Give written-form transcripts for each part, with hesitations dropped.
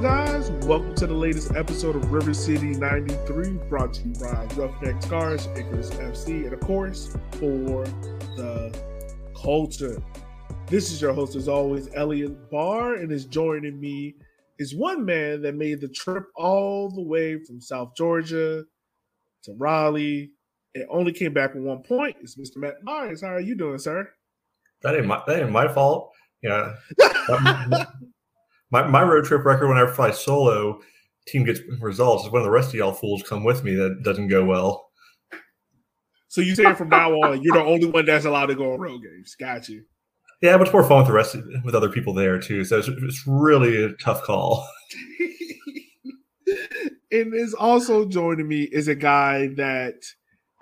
guys, welcome to the latest episode of River City 93, brought to you by Roughnecks Cars, Icarus FC, and of course, For the Culture. This is your host, as always, Elliot Barr, and is joining me is one man that made the trip all the way from South Georgia to Raleigh and only came back with 1 point. It's Mr. Matt Myers. How are you doing, sir? That ain't my fault. Yeah. My road trip record when I fly solo, team gets results, is when the rest of y'all fools come with me that doesn't go well. So you say from now on, you're the only one that's allowed to go on road games. Got you. Yeah, but it's more fun with the rest of, with other people there too. So it's really a tough call. And is also joining me is a guy that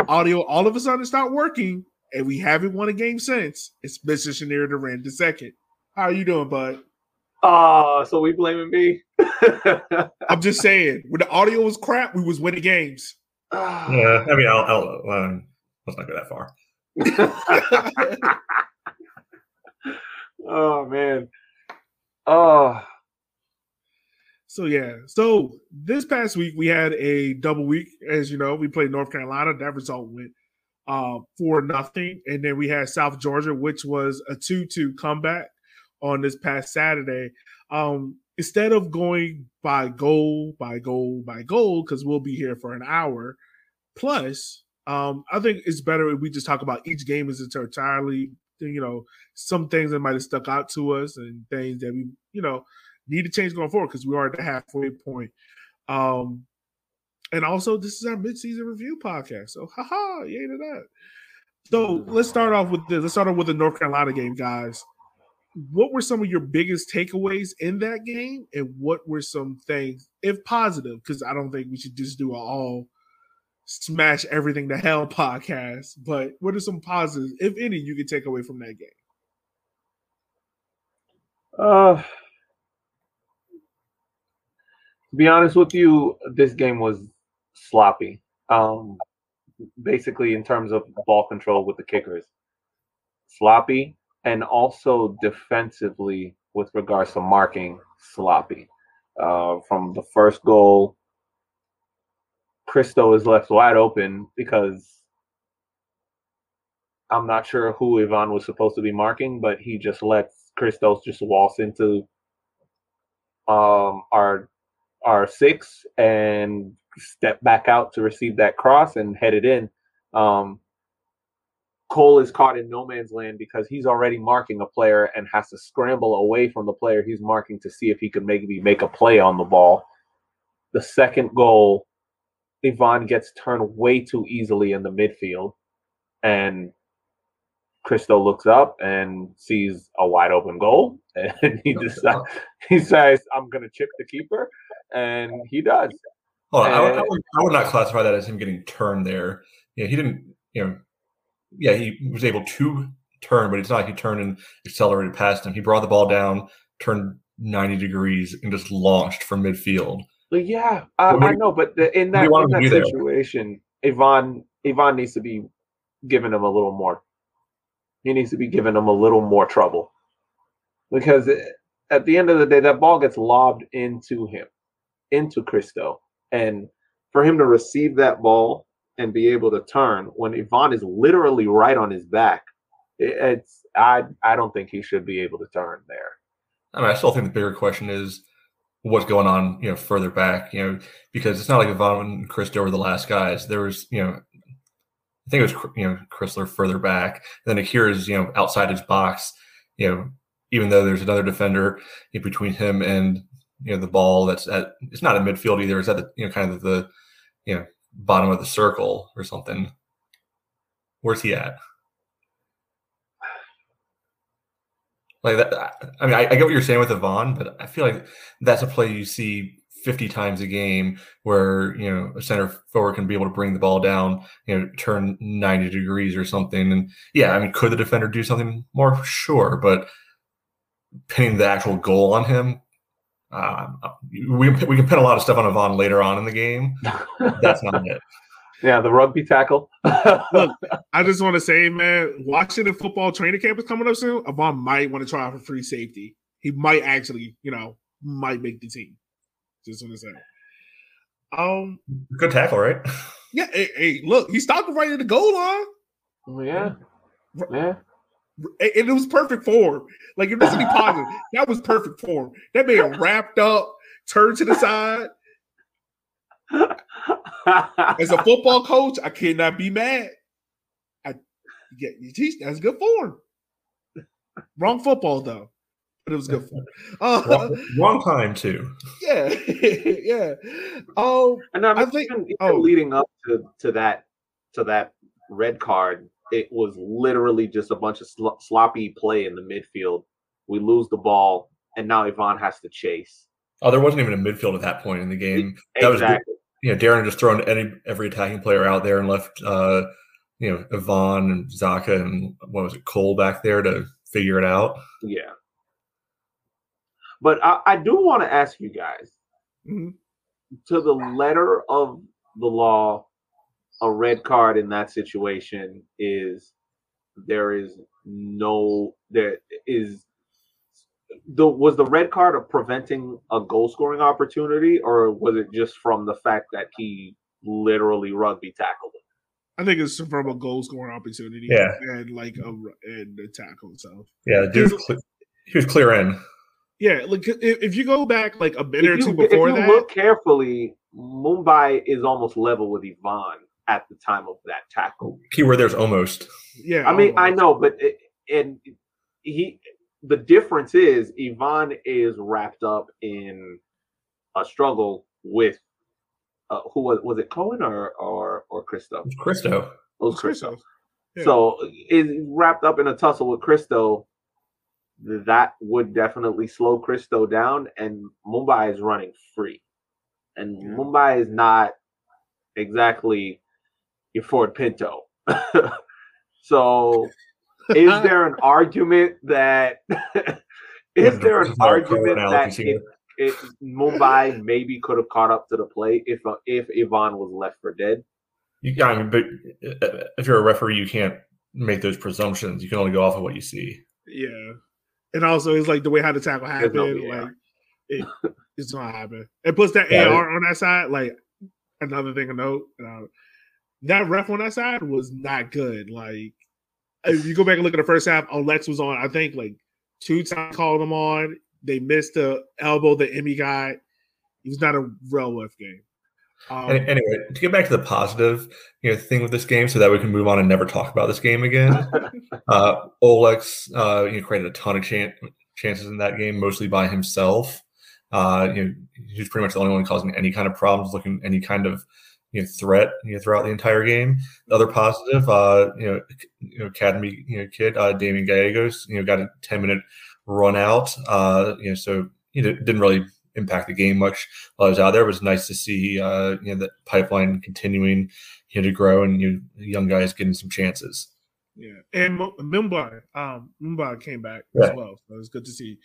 audio all of a sudden stopped working, and we haven't won a game since. It's Mr. Shneer Duran II. How are you doing, bud? So we blaming me? I'm just saying, when the audio was crap, we was winning games. Yeah, I mean, I'll let's not go that far. Oh man. Oh. So yeah. So this past week we had a double week, as you know. We played North Carolina. That result went 4-0, and then we had South Georgia, which was a 2-2 comeback on this past Saturday. Instead of going by goal, because we'll be here for an hour plus, I think it's better if we just talk about each game as it's entirely, you know, some things that might have stuck out to us and things that we, you know, need to change going forward because we are at the halfway point. And also, this is our mid-season review podcast. So, haha, yay to that. So, let's start off with this. Let's start off with the North Carolina game, guys. What were some of your biggest takeaways in that game, and what were some things, if positive, because I don't think we should just do an all smash everything to hell podcast, but what are some positives, if any, you could take away from that game? To be honest with you, this game was sloppy, basically in terms of ball control with the kickers. Sloppy. And also defensively with regards to marking, sloppy. From the first goal, Christo is left wide open because I'm not sure who Ivan was supposed to be marking, but he just lets Christo just waltz into our six and step back out to receive that cross and head it in. Cole is caught in no man's land because he's already marking a player and has to scramble away from the player he's marking to see if he could maybe make a play on the ball. The second goal, Ivan gets turned way too easily in the midfield, and Christo looks up and sees a wide open goal, and he says, "I'm going to chip the keeper," and he does. Hold on, I would not classify that as him getting turned there. Yeah, he didn't. You know. Yeah, he was able to turn, but it's not like he turned and accelerated past him. He brought the ball down, turned 90 degrees, and just launched from midfield. Yeah, I know, but in that situation, Ivan needs to be giving him a little more. He needs to be giving him a little more trouble. Because at the end of the day, that ball gets lobbed into him, into Christo. And for him to receive that ball and be able to turn when Ivan is literally right on his back, I don't think he should be able to turn there. I mean, I still think the bigger question is what's going on, you know, further back, you know, because it's not like Ivan and Christo were the last guys. There was, you know, I think it was, you know, Chrysler further back. And then Akira's, you know, outside his box, you know, even though there's another defender in between him and, you know, the ball that's at, it's not in midfield either. It's at the, you know, kind of the, you know, bottom of the circle or something. Where's he at? Like that. I mean, I get what you're saying with Yvonne, but I feel like that's a play you see 50 times a game where, you know, a center forward can be able to bring the ball down, you know, turn 90 degrees or something. And yeah, I mean, could the defender do something more? Sure. But pinning the actual goal on him, we can pin a lot of stuff on Yvonne later on in the game. That's not it. Yeah, the rugby tackle. Look, I just want to say, man, Washington football training camp is coming up soon. Yvonne might want to try out for free safety. He might actually, you know, might make the team. Just in a second. Good tackle, right? Yeah. Hey, look, he stopped him right at the goal line. Oh, yeah. Yeah. And it was perfect form. Like, if there's any positive, that was perfect form. That man wrapped up, turned to the side. As a football coach, I cannot be mad. That's good form. Wrong football, though. But it was good form. Wrong time, too. Yeah. Yeah. And I think even leading up to that red card, it was literally just a bunch of sloppy play in the midfield. We lose the ball, and now Yvonne has to chase. Oh, there wasn't even a midfield at that point in the game. Exactly. That was, Darren just thrown every attacking player out there and left, Ivan and Zaka and Cole back there to figure it out. Yeah. But I do want to ask you guys, mm-hmm. to the letter of the law, a red card in that situation was the red card of preventing a goal scoring opportunity, or was it just from the fact that he literally rugby tackled him? I think it's from a goal scoring opportunity, yeah, and and the tackle itself. Yeah, dude, he was clear in. Yeah, like if you go back like a minute or two before that, if you look carefully, Mumbai is almost level with Ivan at the time of that tackle. Keyword there's almost. Yeah, I know, but the difference is Ivan is wrapped up in a struggle with. Who was it? Cohen or Christo? Christo. It was Christo. Yeah. So is wrapped up in a tussle with Christo. That would definitely slow Christo down, and Mumbai is running free, and Mumbai is not exactly your Ford Pinto. So, is there an argument that Mumbai maybe could have caught up to the play if Ivan was left for dead? But if you're a referee, you can't make those presumptions. You can only go off of what you see. Yeah, and also it's like the way how the tackle happened. It's gonna happen. And plus that AR on that side, like another thing to note, that ref on that side was not good. Like if you go back and look at the first half, Alex was on. I think like 2 times called him on. They missed the elbow that Emmy got. It was not a real ref game. Anyway, to get back to the positive thing with this game so that we can move on and never talk about this game again, Olex created a ton of chances in that game, mostly by himself. He was pretty much the only one causing any kind of problems, looking any kind of threat throughout the entire game. The other positive, academy kid Damian Gallegos got a 10-minute run out, so he didn't really impact the game much while I was out there. It was nice to see that pipeline continuing to grow and young guys getting some chances. Yeah, and Mumbai came back as well, so it's good to see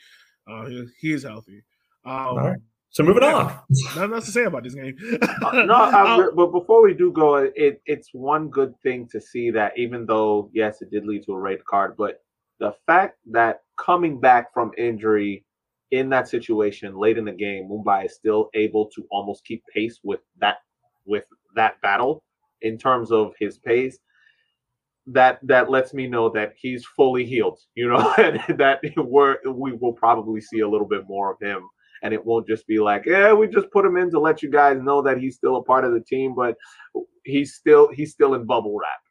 he is healthy. All right. So moving on. Nothing else to say about this game. But before we do go, it's one good thing to see that even though, yes, it did lead to a red card, but the fact that coming back from injury in that situation late in the game, Mumbai is still able to almost keep pace with that battle in terms of his pace. That lets me know that he's fully healed, and that we will probably see a little bit more of him. And it won't just be like, we just put him in to let you guys know that he's still a part of the team, but he's still in bubble wrap,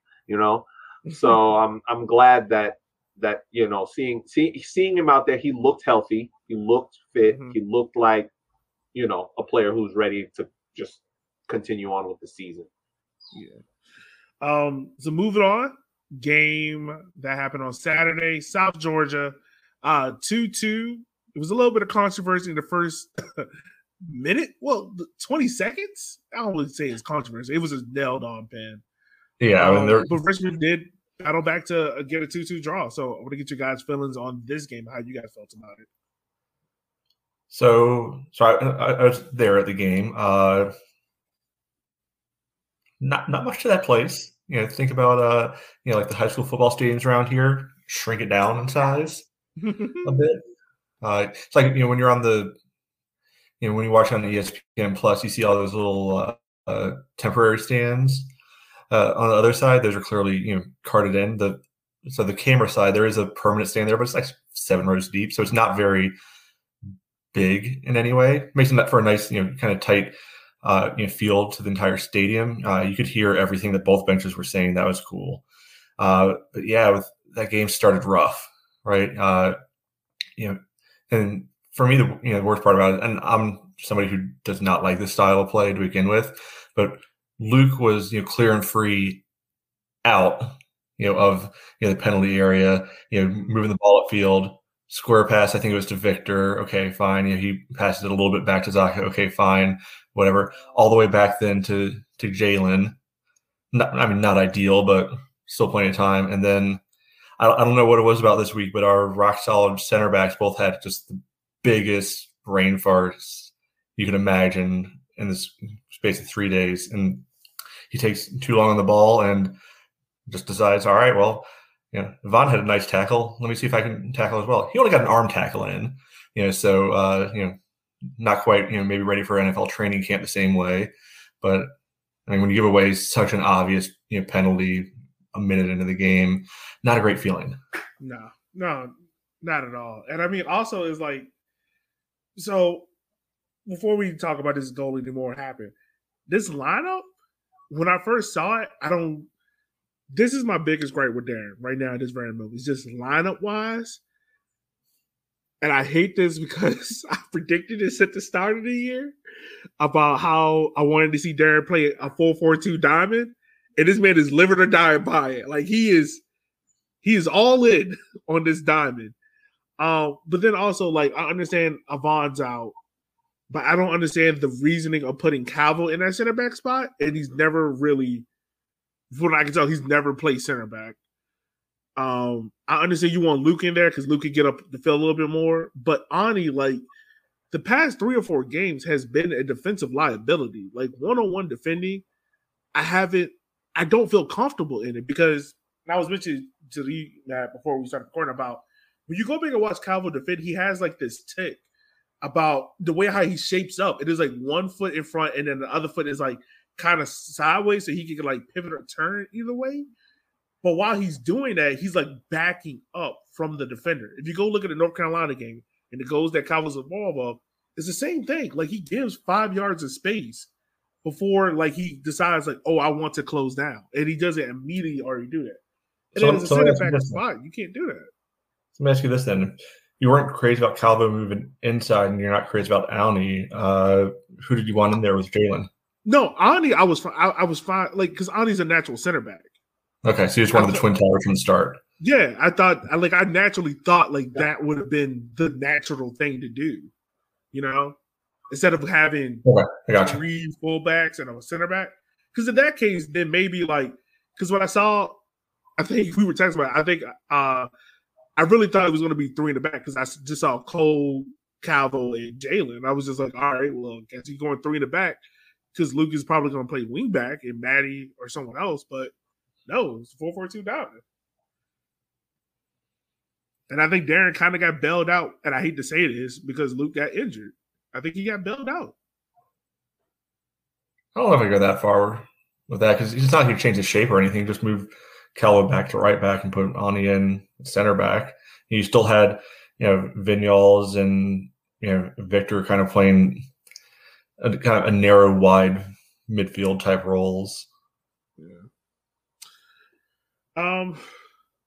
So I'm glad that seeing him out there, he looked healthy, he looked fit, mm-hmm. he looked like a player who's ready to just continue on with the season. Yeah. So moving on, game that happened on Saturday, South Georgia, 2-2. It was a little bit of controversy in the first minute. Well, 20 seconds. I don't really say it's controversy. It was a nailed-on pen. Yeah, but Richmond did battle back to get a 2-2 draw. So I want to get your guys' feelings on this game, how you guys felt about it. So I was there at the game. Not much to that place. Think about like the high school football stadiums around here. Shrink it down in size a bit. It's like when you're on the you know, when you watch on ESPN Plus, you see all those little temporary stands. On the other side, those are clearly, you know, carted in. So the camera side, there is a permanent stand there, but it's like 7 rows deep, so it's not very big in any way. Makes it for a nice, you know, kind of tight you know, feel to the entire stadium. You could hear everything that both benches were saying. That was cool. But yeah, with that game started rough, right? You know, and for me, the the worst part about it, and I'm somebody who does not like this style of play to begin with, but Luke was clear and free out of the penalty area, moving the ball upfield, square pass. I think it was to Victor. Okay, fine. He passes it a little bit back to Zaka. Okay, fine, whatever. All the way back then to Jalen. Not ideal, but still plenty of time. And then I don't know what it was about this week, but our rock solid center backs both had just the biggest brain farts you can imagine in this space of 3 days. And he takes too long on the ball and just decides, all right, well, Yvonne had a nice tackle. Let me see if I can tackle as well. He only got an arm tackle in, so, not quite, maybe ready for NFL training camp the same way. But, I mean, when you give away such an obvious, penalty a minute into the game, not a great feeling. No, not at all. And, I mean, also is like, so before we talk about this goal anymore, happened, this lineup, when I first saw it, this is my biggest gripe with Darren right now at this very moment. It's just lineup-wise, and I hate this because I predicted this at the start of the year about how I wanted to see Darren play a 4-4-2 diamond, and this man is living or dying by it. Like, he is all in on this diamond. But then also, like, I understand Ivan's out, but I don't understand the reasoning of putting Calvo in that center back spot, and he's never really – from what I can tell, he's never played center back. I understand you want Luke in there because Luke could get up the field a little bit more. But Ani, like, the past 3 or 4 games has been a defensive liability. Like, one-on-one defending, I don't feel comfortable in it because I was mentioning to you that before we started recording about when you go back and watch Calvo defend, he has, like, this tick about the way how he shapes up. It is, like, one foot in front and then the other foot is, like, kind of sideways so he could like pivot or turn either way. But while he's doing that, he's like backing up from the defender. If you go look at the North Carolina game and the goals that Calvo's involved of, it's the same thing. Like he gives 5 yards of space before like he decides like, oh, I want to close down. And he doesn't immediately already do that. And then as a center back spot, you can't do that. Let me ask you this then. You weren't crazy about Calvo moving inside and you're not crazy about Alney. Who did you want in there with Jalen? No, Ani, I was fine. I was fine, like because Ani's a natural center back. Okay, so you just wanted the twin towers from the start. Yeah, I naturally thought like that would have been the natural thing to do, instead of having 3 fullbacks and a center back. Because in that case, then maybe like because when I saw, I think we were talking about it, I think I really thought it was going to be 3 in the back because I just saw Cole, Calvo, and Jalen. I was just like, all right, well, I guess he's going 3 in the back. Because Luke is probably going to play wing back and Maddie or someone else, but no, it's 4-4-2 down. And I think Darren kind of got bailed out, and I hate to say this because Luke got injured. I think he got bailed out. I don't know if I go that far with that because it's not like he changed the shape or anything. Just move Calvo back to right back and put Ani in center back. You still had, Vignoles and Victor kind of playing kind of a narrow, wide midfield type roles. Yeah.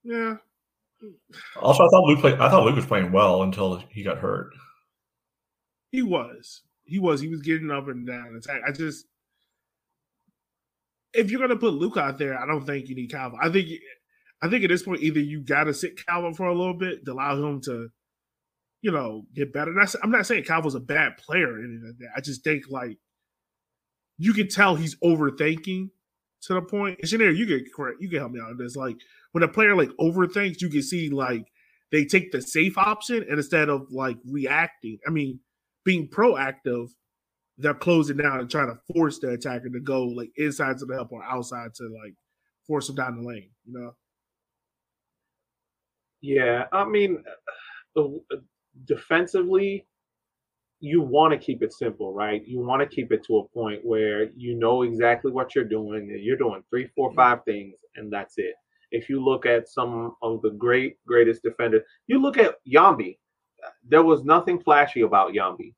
Yeah. Also, I thought Luke was playing well until he got hurt. He was getting up and down. If you're gonna put Luke out there, I don't think you need Calvo. I think at this point, either you gotta sit Calvo for a little bit to allow him to get better. I'm not saying Calvo's a bad player or anything like that. I just think, like, you can tell he's overthinking to the point. And Shneer, you can help me out on this. Like, when a player, like, overthinks, you can see, like, they take the safe option, and instead of, like, reacting, being proactive, they're closing down and trying to force the attacker to go, like, inside to the help or outside to, like, force them down the lane, Yeah, defensively, you want to keep it simple, right? You want to keep it to a point where you know exactly what you're doing. And you're doing 3, 4, 5 things, and that's it. If you look at some of the greatest defenders, you look at Yambi. There was nothing flashy about Yambi.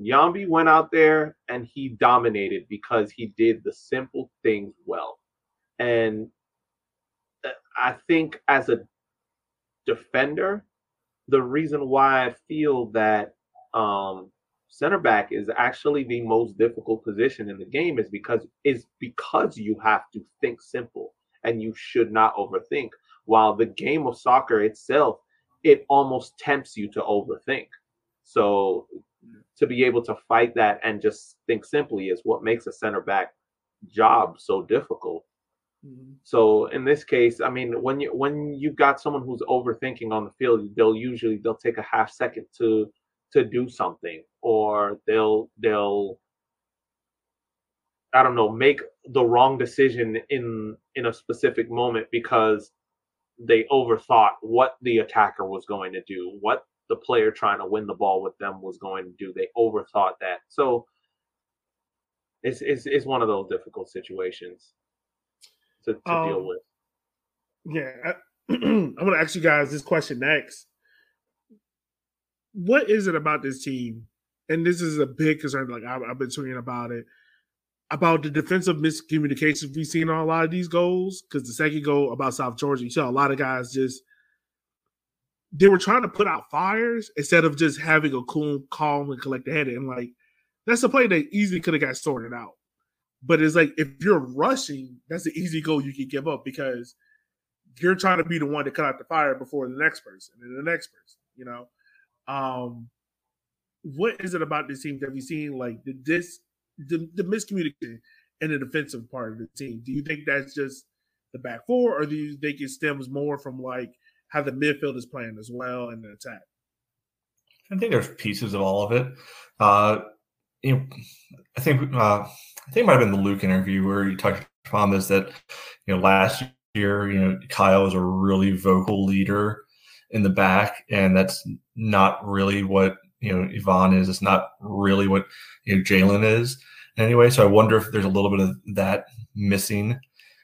Yambi went out there and he dominated because he did the simple things well. And I think as a defender, the reason why I feel that center back is actually the most difficult position in the game is because you have to think simple and you should not overthink. While the game of soccer itself, it almost tempts you to overthink. So to be able to fight that and just think simply is what makes a center back job so difficult. So in this case, I mean, when you've got someone who's overthinking on the field, they'll take a half second to do something, or they'll I don't know, make the wrong decision in a specific moment because they overthought what the attacker was going to do, what the player trying to win the ball with them was going to do. They overthought that. So it's one of those difficult situations to deal with. Yeah. I'm going to ask you guys this question next. What is it about this team? And this is a big concern. Like I've been tweeting about it, about the defensive miscommunications we've seen on a lot of these goals. Because the second goal about South Georgia, you saw a lot of guys just, they were trying to put out fires instead of just having a cool, calm, and collected head. And like, that's a play that easily could have got sorted out. But it's like, if you're rushing, that's an easy goal you can give up because you're trying to be the one to cut out the fire before the next person and the next person, you know? What is it about this team that we've seen, like the miscommunication in the defensive part of the team? Do you think that's just the back four, or do you think it stems more from like how the midfield is playing as well in the attack? I think there's pieces of all of it. I think it might have been the Luke interview where you touched upon this, that, you know, last year, you know, Kyle was a really vocal leader in the back, and that's not really what, you know, Yvonne is. It's not really what, you know, Jalen is anyway. So I wonder if there's a little bit of that missing,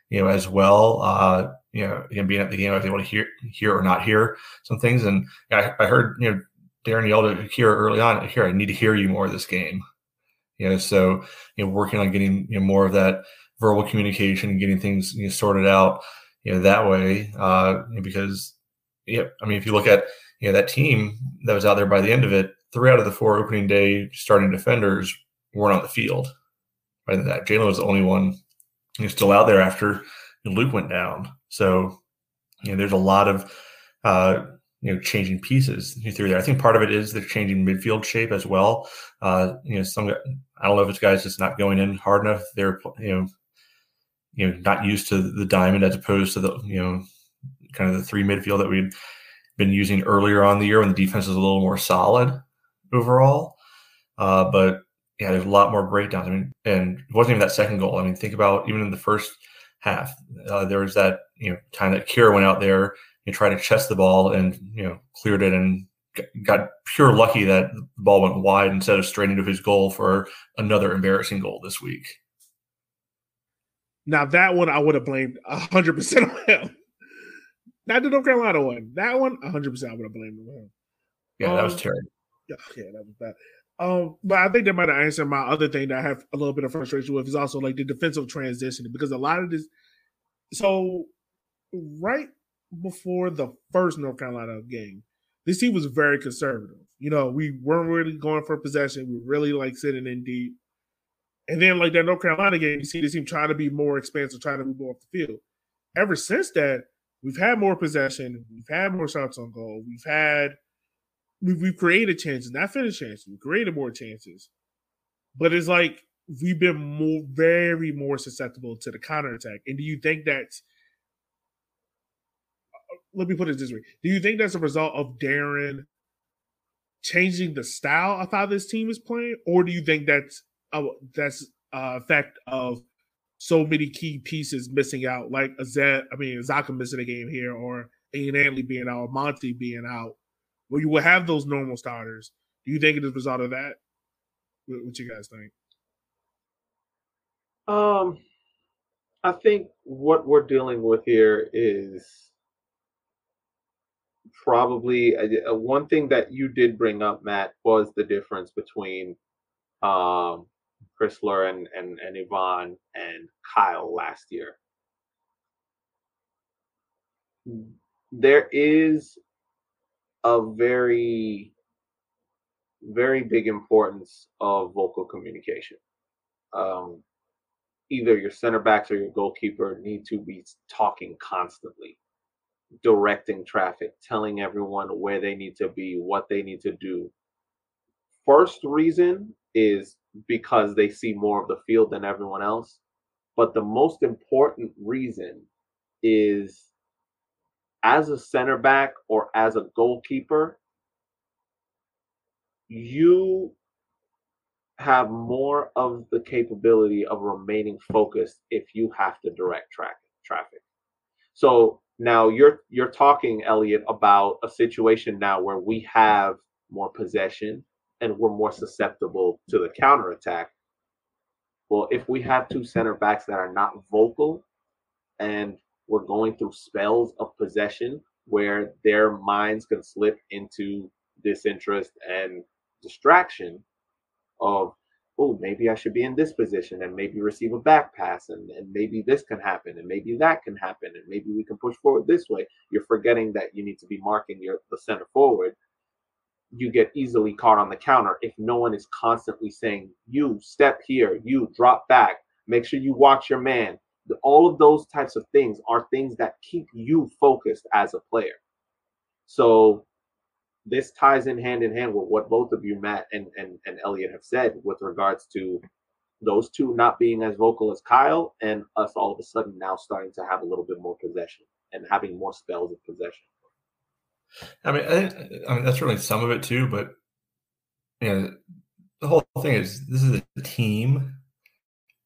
you know, as well. You know, again, being at the game, if they want to hear or not hear some things. And I heard, you know, Darren yelled at Akira early on, "Akira, I need to hear you more this game." You know, so, you know, working on getting, you know, more of that verbal communication and getting things, you know, sorted out, you know, that way. Because, yeah, I mean, if you look at, you know, that team that was out there by the end of it, 3 out of the 4 opening day starting defenders weren't on the field. By that, Jalen was the only one who's still out there after Luke went down. So, you know, there's a lot of you know, changing pieces through there. I think part of it is they're changing midfield shape as well. You know, some, I don't know if it's guys just not going in hard enough. They're, you know, not used to the diamond as opposed to the, you know, kind of the 3 midfield that we'd been using earlier on the year when the defense was a little more solid overall. But yeah, there's a lot more breakdowns. I mean, and it wasn't even that second goal. I mean, think about even in the first half, there was that, you know, time that Kira went out there and tried to chest the ball and, you know, cleared it and got pure lucky that the ball went wide instead of straight into his goal for another embarrassing goal this week. Now that one I would have blamed 100% on him. Not the North Carolina one. That one, 100% I would have blamed him. Yeah, that was terrible. Yeah, that was bad. But I think that might have answered my other thing that I have a little bit of frustration with, is also like the defensive transition, because a lot of this. So right before the first North Carolina game, this team was very conservative. You know, we weren't really going for possession. We were really like sitting in deep. And then like that North Carolina game, you see this team trying to be more expansive, trying to move off the field. Ever since that, we've had more possession. We've had more shots on goal. We've created chances, not finished chances. We created more chances. But it's like we've been very more susceptible to the counterattack. And do you think that's, let me put it this way, do you think that's a result of Darren changing the style of how this team is playing? Or do you think that's a effect of so many key pieces missing out, like Zaka missing a game here, or Ian Antley being out, Monty being out, where you will have those normal starters? You think it is a result of that? What you guys think? I think what we're dealing with here is probably one thing that you did bring up, Matt, was the difference between Chrysler and Yvonne and Kyle last year. There is a very, very big importance of vocal communication. Either your center backs or your goalkeeper need to be talking constantly, directing traffic, telling everyone where they need to be, what they need to do. First reason is because they see more of the field than everyone else. But the most important reason is, as a center back or as a goalkeeper, you have more of the capability of remaining focused if you have to direct traffic. So now you're talking, Elliot, about a situation now where we have more possession and we're more susceptible to the counterattack. Well, if we have two center backs that are not vocal and we're going through spells of possession where their minds can slip into disinterest and distraction of, oh, maybe I should be in this position and maybe receive a back pass and maybe this can happen and maybe that can happen and maybe we can push forward this way. You're forgetting that you need to be marking the center forward. You get easily caught on the counter if no one is constantly saying, you step here, you drop back, make sure you watch your man. All of those types of things are things that keep you focused as a player. So this ties in hand with what both of you, Matt and Elliot, have said with regards to those two not being as vocal as Kyle and us all of a sudden now starting to have a little bit more possession and having more spells of possession. I mean that's really some of it too, but you know, the whole thing is this is a team,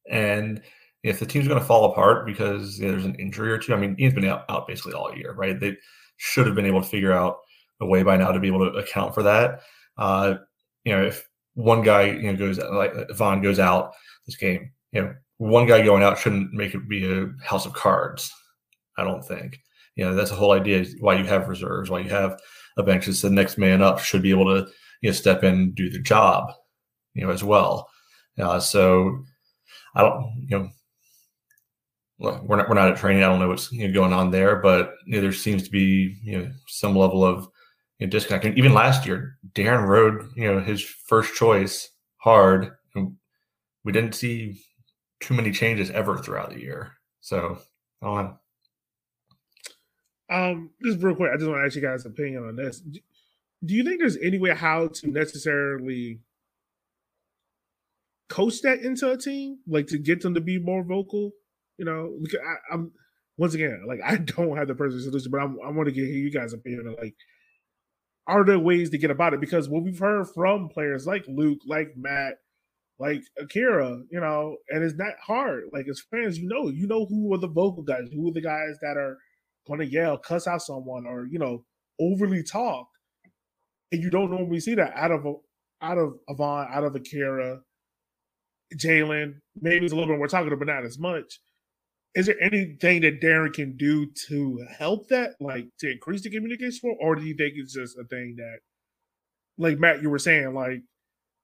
and if the team's going to fall apart because there's an injury or two, I mean, Ian's been out basically all year, right? They should have been able to figure out a way by now to be able to account for that. If one guy goes like Vaughn goes out this game, one guy going out shouldn't make it be a house of cards. I don't think. That's the whole idea is why you have reserves, why you have a bench. It's the next man up should be able to step in and do the job, as well. So I don't, look, we're not at training. I don't know what's going on there, but there seems to be some level of disconnect. And even last year, Darren rode his first choice hard. And we didn't see too many changes ever throughout the year. So I don't know. Just real quick, I just want to ask you guys' opinion on this. Do you think there's any way how to necessarily coach that into a team, like to get them to be more vocal? I'm once again, like, I don't have the perfect solution, but I want to hear you guys' opinion on, like, are there ways to get about it? Because what we've heard from players like Luke, like Matt, like Akira, and it's not hard. Like, as fans, who are the vocal guys, who are the guys that are going to yell, cuss out someone, or overly talk, and you don't normally see that out of Ivan, out of Akira, Jalen. Maybe it's a little bit more talkative, but not as much. Is there anything that Darren can do to help that, like to increase the communication, or do you think it's just a thing that, like Matt, you were saying, like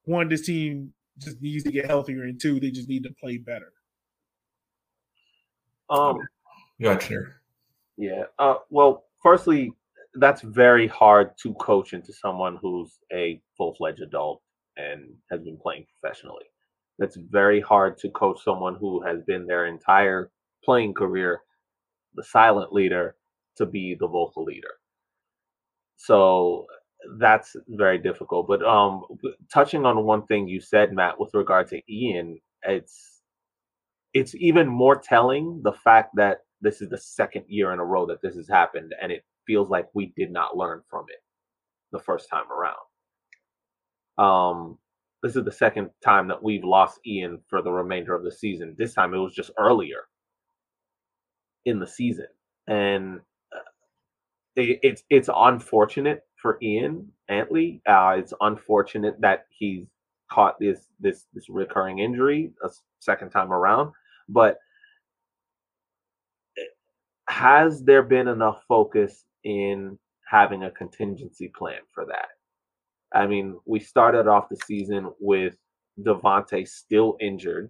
one, this team just needs to get healthier, and two, they just need to play better. Gotcha. Yeah. Well, firstly, that's very hard to coach into someone who's a full-fledged adult and has been playing professionally. That's very hard to coach someone who has been their entire playing career, the silent leader, to be the vocal leader. So that's very difficult. But touching on one thing you said, Matt, with regard to Ian, it's even more telling the fact that this is the second year in a row that this has happened, and it feels like we did not learn from it the first time around. This is the second time that we've lost Ian for the remainder of the season. This time it was just earlier in the season. And it's unfortunate for Ian, Antley. It's unfortunate that he's caught this recurring injury a second time around, but has there been enough focus in having a contingency plan for that? I mean, we started off the season with Devontae still injured.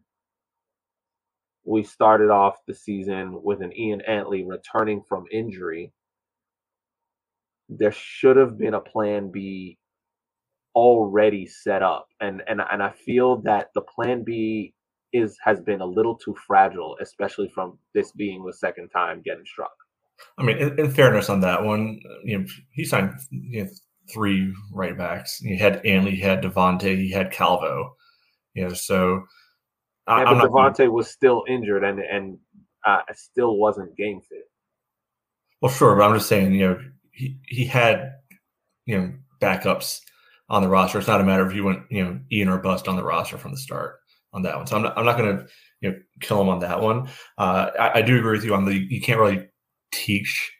We started off the season with an Ian Antley returning from injury. There should have been a plan B already set up. And I feel that the plan B has been a little too fragile, especially from this being the second time getting struck. I mean, in fairness on that one, you know, he signed, you know, 3 right backs. He had Antley, he had Devontae, he had Calvo. You know, so but Devontae was still injured and still wasn't game fit. Well, sure, but I'm just saying, you know, he had, you know, backups on the roster. It's not a matter of you went, you know, Ian or bust on the roster from the start on that one. So I'm not going to, you know, kill him on that one. I do agree with you on the you can't really teach,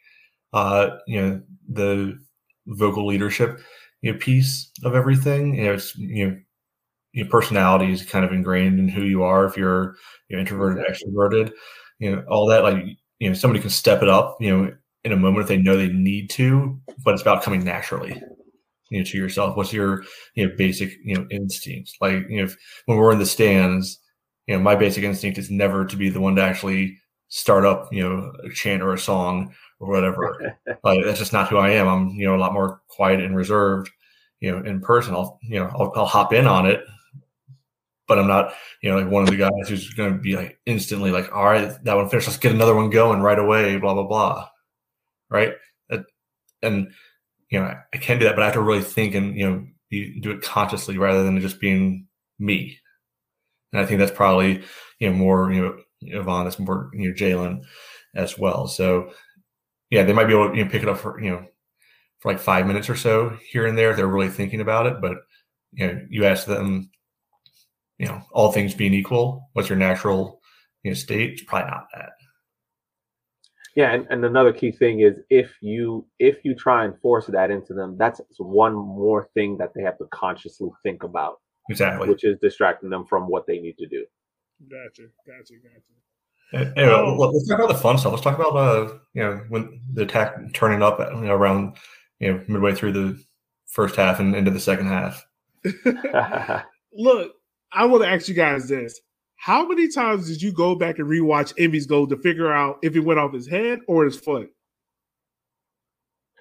you know, the vocal leadership, you know, piece of everything. You know, it's, you know, your personality is kind of ingrained in who you are. If you're, you know, introverted, extroverted, you know, all that, like, you know, somebody can step it up, you know, in a moment if they know they need to, but it's about coming naturally, you know, to yourself. What's your, you know, basic, you know, instincts? Like, you know, if, when we're in the stands, you know, my basic instinct is never to be the one to actually start up, you know, a chant or a song or whatever. Like, that's just not who I am. I'm, you know, a lot more quiet and reserved, you know, in person. I'll hop in on it, but I'm not, you know, like one of the guys who's going to be like instantly like, all right, that one finished, let's get another one going right away, blah, blah, blah. Right. And, you know, I can do that, but I have to really think and, you know, do it consciously rather than just being me. And I think that's probably, you know, more, you know, Yvonne, that's more, you know, Jalen as well. So yeah, they might be able to, you know, pick it up for, you know, for like 5 minutes or so here and there if they're really thinking about it. But, you know, you ask them, you know, all things being equal, what's your natural, you know, state? It's probably not that. Yeah, and another key thing is if you try and force that into them, that's one more thing that they have to consciously think about. Exactly. Which is distracting them from what they need to do. Gotcha. Anyway, let's talk about the fun stuff. Let's talk about you know, when the attack turning up, you know, around, you know, midway through the first half and into the second half. Look, I want to ask you guys this: how many times did you go back and rewatch Emmy's goal to figure out if it went off his head or his foot?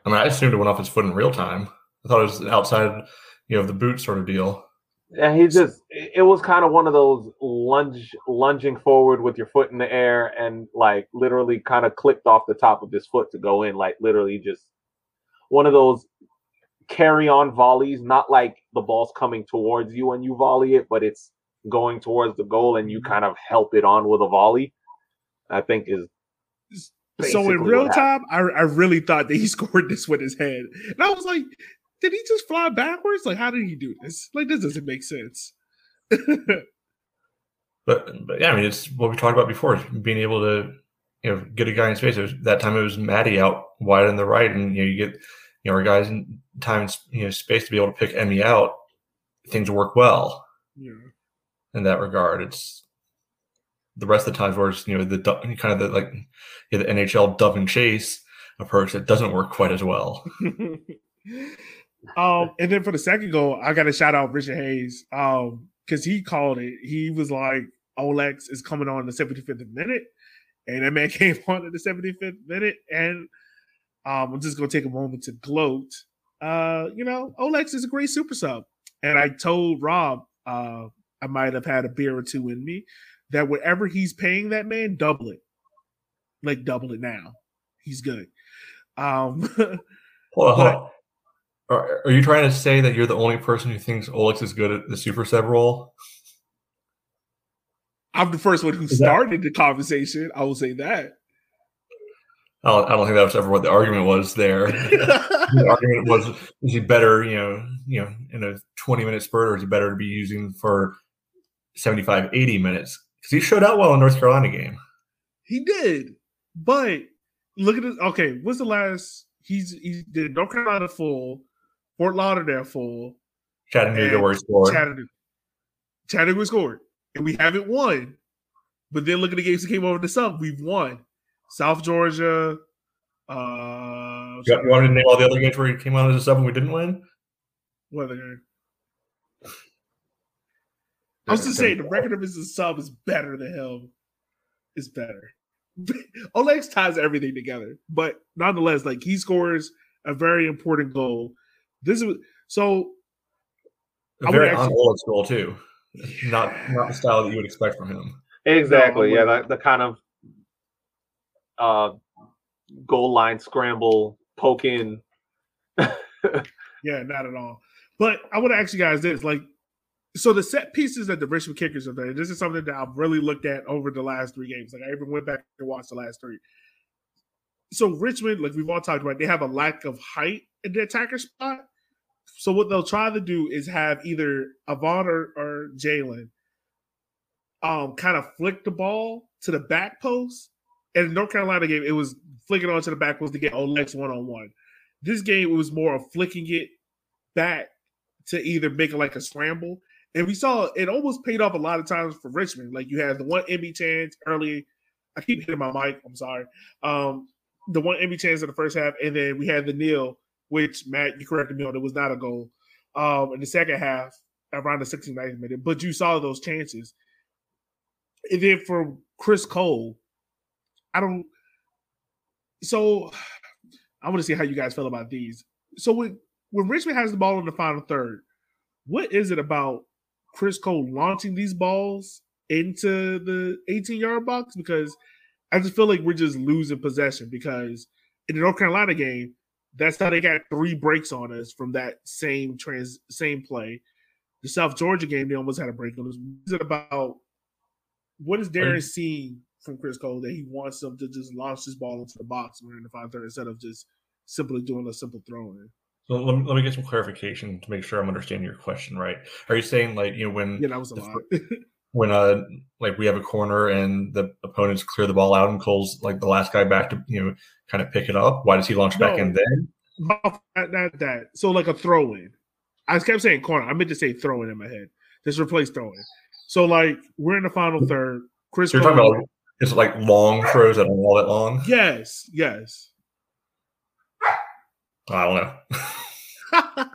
I mean, I assumed it went off his foot in real time. I thought it was outside, you know, the boot sort of deal. Yeah, he just—it was kind of one of those lunging forward with your foot in the air, and like literally kind of clipped off the top of his foot to go in. Like literally, just one of those carry-on volleys. Not like the ball's coming towards you and you volley it, but it's going towards the goal and you kind of help it on with a volley. I think is. So in real time, I really thought that he scored this with his head, and I was like, did he just fly backwards? Like, how did he do this? Like, this doesn't make sense. but yeah, I mean, it's what we talked about before, being able to, you know, get a guy in space. That time it was Maddie out wide on the right, and, you know, you get, you know, our guys in time, you know, space to be able to pick Emmy out. Things work well. Yeah. In that regard, it's the rest of the times where it's, you know, the kind of the, like, you know, the NHL dove and chase approach that doesn't work quite as well. And then for the second goal, I got to shout out Richard Hayes because he called it. He was like, Olex is coming on the 75th minute. And that man came on at the 75th minute. And I'm just going to take a moment to gloat. You know, Olex is a great super sub. And I told Rob, I might have had a beer or two in me, that whatever he's paying that man, double it. Like, double it now. He's good. Hold on. Are you trying to say that you're the only person who thinks Olex is good at the super sub role? I'm the first one who started the conversation. I will say that. I don't think that was ever what the argument was there. The argument was, is he better, you know, in a 20-minute spurt, or is he better to be using for 75, 80 minutes? Because he showed out well in North Carolina game. He did. But look at this. Okay, what's the last – he did North Carolina full – Fort Lauderdale full. Chattanooga were scored. Chattanooga scored. And we haven't won. But then look at the games that came over the summer. We've won. South Georgia. You want me to name all the other games where it came out as a sub and we didn't win? What other game? I was just saying, the record of his sub is better than him. It's better. Oleg's ties everything together. But nonetheless, like, he scores a very important goal. This is so a very on-Oleg goal too. Not the style that you would expect from him. Exactly. Yeah, the kind of goal line scramble poke in. Yeah, not at all. But I want to ask you guys this, like, so the set pieces that the Richmond Kickers are there, this is something that I've really looked at over the last three games. Like, I even went back and watched the last three. So Richmond, like we've all talked about, they have a lack of height at the attacker spot. So what they'll try to do is have either Ivan or Jalen kind of flick the ball to the back post. And in the North Carolina game, it was flicking onto the back post to get Oleg's one-on-one. This game, it was more of flicking it back to either make it like a scramble. And we saw it almost paid off a lot of times for Richmond. Like, you had the one Emmy chance early. I keep hitting my mic. I'm sorry. The one Emmy chance in the first half. And then we had the nil, which, Matt, you corrected me on. It was not a goal. In the second half, around the 69th minute. But you saw those chances. And then for Chris Cole, so I want to see how you guys feel about these. So when Richmond has the ball in the final third, what is it about Chris Cole launching these balls into the 18-yard box? Because I just feel like we're just losing possession, because in the North Carolina game, that's how they got three breaks on us from that same play. The South Georgia game, they almost had a break on us. What is it about – what is Darren seeing from Chris Cole that he wants them to just launch this ball into the box when we're in the 5-3 instead of just simply doing a simple throw-in? So let me get some clarification to make sure I'm understanding your question right. Are you saying, like, you know, when that was a lot. When like we have a corner and the opponents clear the ball out and Cole's like the last guy back to, you know, kind of pick it up? Why does he launch back in then? Not that. So like a throw in. I kept saying corner. I meant to say throw in my head. Just replace throw in. So like we're in the final third. Chris, so you're talking about it's like long throws that are all that long. Yes. I don't know.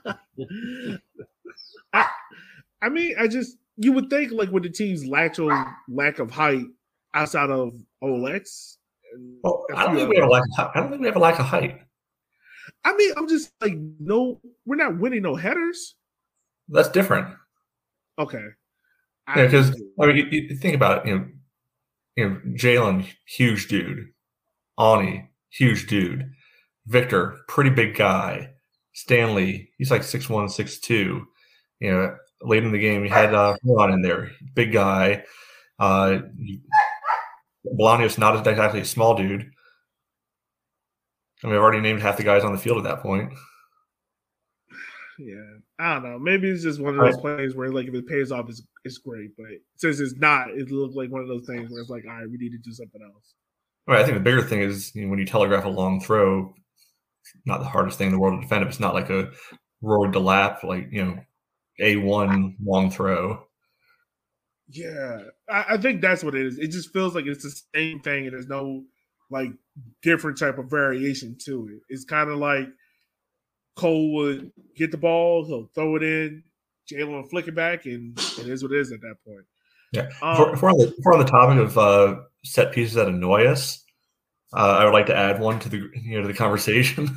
I mean, I just – you would think, like, with the team's lack of height outside of Olex. Well, I don't think we have a lack of height. I mean, I'm just like, no – we're not winning no headers. That's different. Okay. Because, you think about it. You know, Jalen, huge dude. Ani, huge dude. Victor, pretty big guy. Stanley, he's like 6'1", 6'2". You know, late in the game, you had Ron in there, big guy. Bolanios, not exactly a small dude. I mean, I've already named half the guys on the field at that point. Yeah, I don't know. Maybe it's just one of those plays where, like, if it pays off, it's great. But since it's not, it looks like one of those things where it's like, all right, we need to do something else. Right, I think the bigger thing is, you know, when you telegraph a long throw, not the hardest thing in the world to defend. If it's not like a road to lap, like, you know, A1 long throw. Yeah, I think that's what it is. It just feels like it's the same thing and there's no, like, different type of variation to it. It's kind of like Cole would get the ball, he'll throw it in, Jalen will flick it back, and it is what it is at that point. Yeah. If we're on the topic of set pieces that annoy us, I would like to add one to the to the conversation.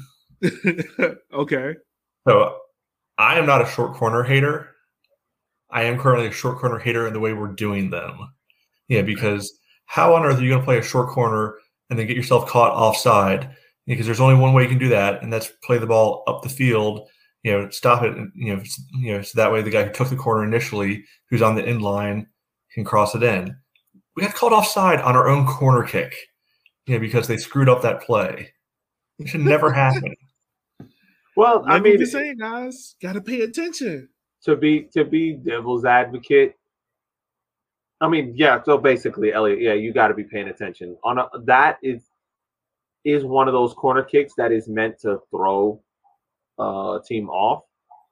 Okay. So I am not a short corner hater. I am currently a short corner hater in the way we're doing them. Yeah, because how on earth are you going to play a short corner and then get yourself caught offside? Because there's only one way you can do that, and that's play the ball up the field. You know, stop it. And, you know, so that way the guy who took the corner initially, who's on the end line, can cross it in. We got called offside on our own corner kick, because they screwed up that play. It should never happen. Well, I mean, just saying, guys, gotta pay attention. To be devil's advocate, I mean, yeah. So basically, Elliot, yeah, you got to be paying attention. That is one of those corner kicks that is meant to throw a team off.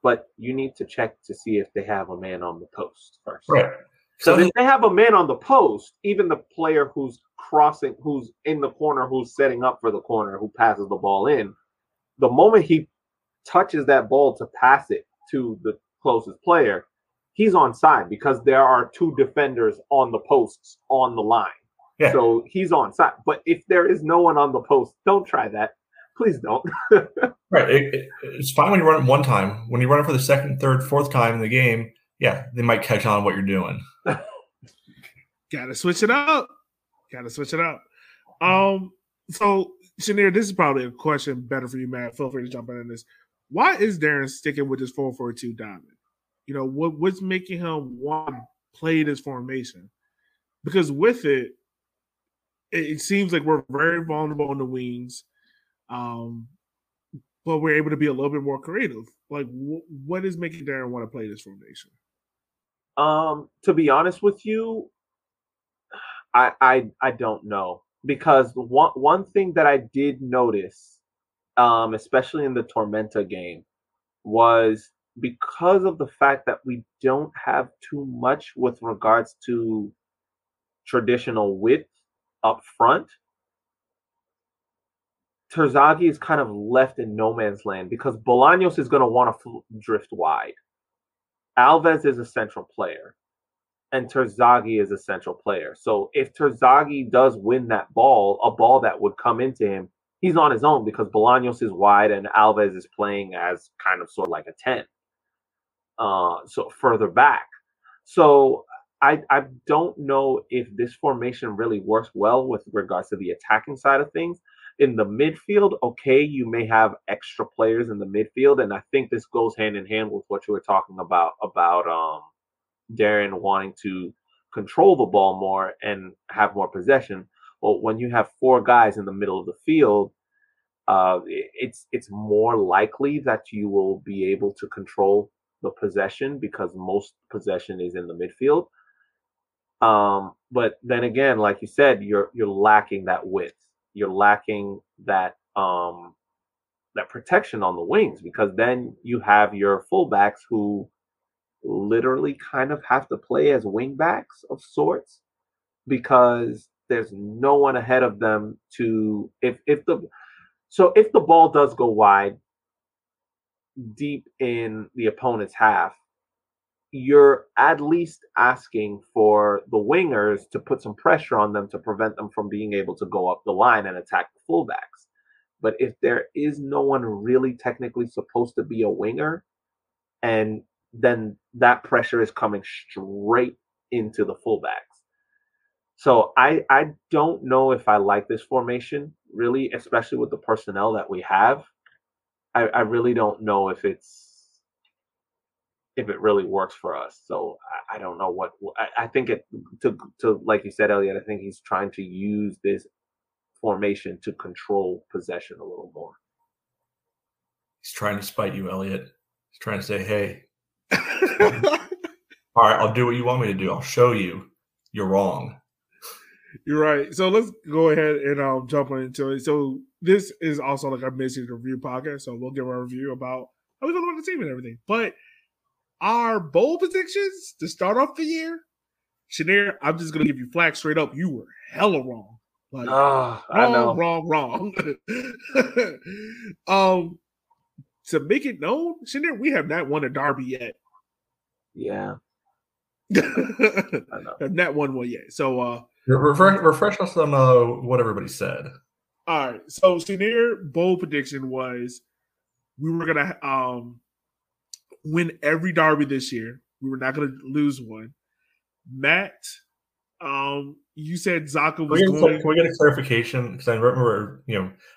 but you need to check to see if they have a man on the post first. Right. So if they have a man on the post, even the player who's crossing, who's in the corner, who's setting up for the corner, who passes the ball in, the moment he touches that ball to pass it to the closest player, he's onside because there are two defenders on the posts on the line. Yeah. So he's onside. But if there is no one on the post, don't try that. Please don't. Right. It's fine when you run it one time. When you run it for the second, third, fourth time in the game, yeah, they might catch on what you're doing. Gotta switch it up. So, Shneer, this is probably a question better for you, Matt. Feel free to jump in this. Why is Darren sticking with this 4-4-2 diamond? You know, what's making him want to play this formation? Because with it, it seems like we're very vulnerable on the wings, but we're able to be a little bit more creative. Like, what is making Darren want to play this formation? To be honest with you, I don't know, because one thing that I did notice, especially in the Tormenta game, was because of the fact that we don't have too much with regards to traditional width up front, Terzaghi is kind of left in no man's land because Bolaños is going to want to drift wide. Alves is a central player, and Terzaghi is a central player. So if Terzaghi does win that ball, a ball that would come into him, he's on his own because Bolaños is wide and Alves is playing as kind of sort of like a 10, so further back. So I don't know if this formation really works well with regards to the attacking side of things. In the midfield, okay, you may have extra players in the midfield, and I think this goes hand in hand with what you were talking about Darren wanting to control the ball more and have more possession. Well, when you have four guys in the middle of the field, it's more likely that you will be able to control the possession because most possession is in the midfield. But then again, like you said, you're lacking that width. You're lacking that that protection on the wings, because then you have your fullbacks who literally kind of have to play as wingbacks of sorts, because there's no one ahead of them to if the ball does go wide deep in the opponent's half, you're at least asking for the wingers to put some pressure on them to prevent them from being able to go up the line and attack the fullbacks. But if there is no one really technically supposed to be a winger, and then that pressure is coming straight into the fullbacks. So I don't know if I like this formation, really, especially with the personnel that we have. I really don't know if it really works for us. So I don't know what, I think it to like you said, Elliot, I think he's trying to use this formation to control possession a little more. He's trying to spite you, Elliot. He's trying to say, hey, all right, I'll do what you want me to do. I'll show you you're wrong. You're right. So let's go ahead and jump into it. So this is also like our mid-season review podcast. So we'll give a review about how we feel about the team and everything. But our bowl predictions to start off the year, Shneer, I'm just going to give you flack straight up. You were hella wrong. Like, wrong. To make it known, Shneer, we have not won a derby yet. Yeah. I know. Have not won one yet. So, refresh us on what everybody said. All right. So, Shneer, bowl prediction was we were going to, win every derby this year. We were not going to lose one. Matt, you said Zaka was going. Can we get a clarification? Because I remember,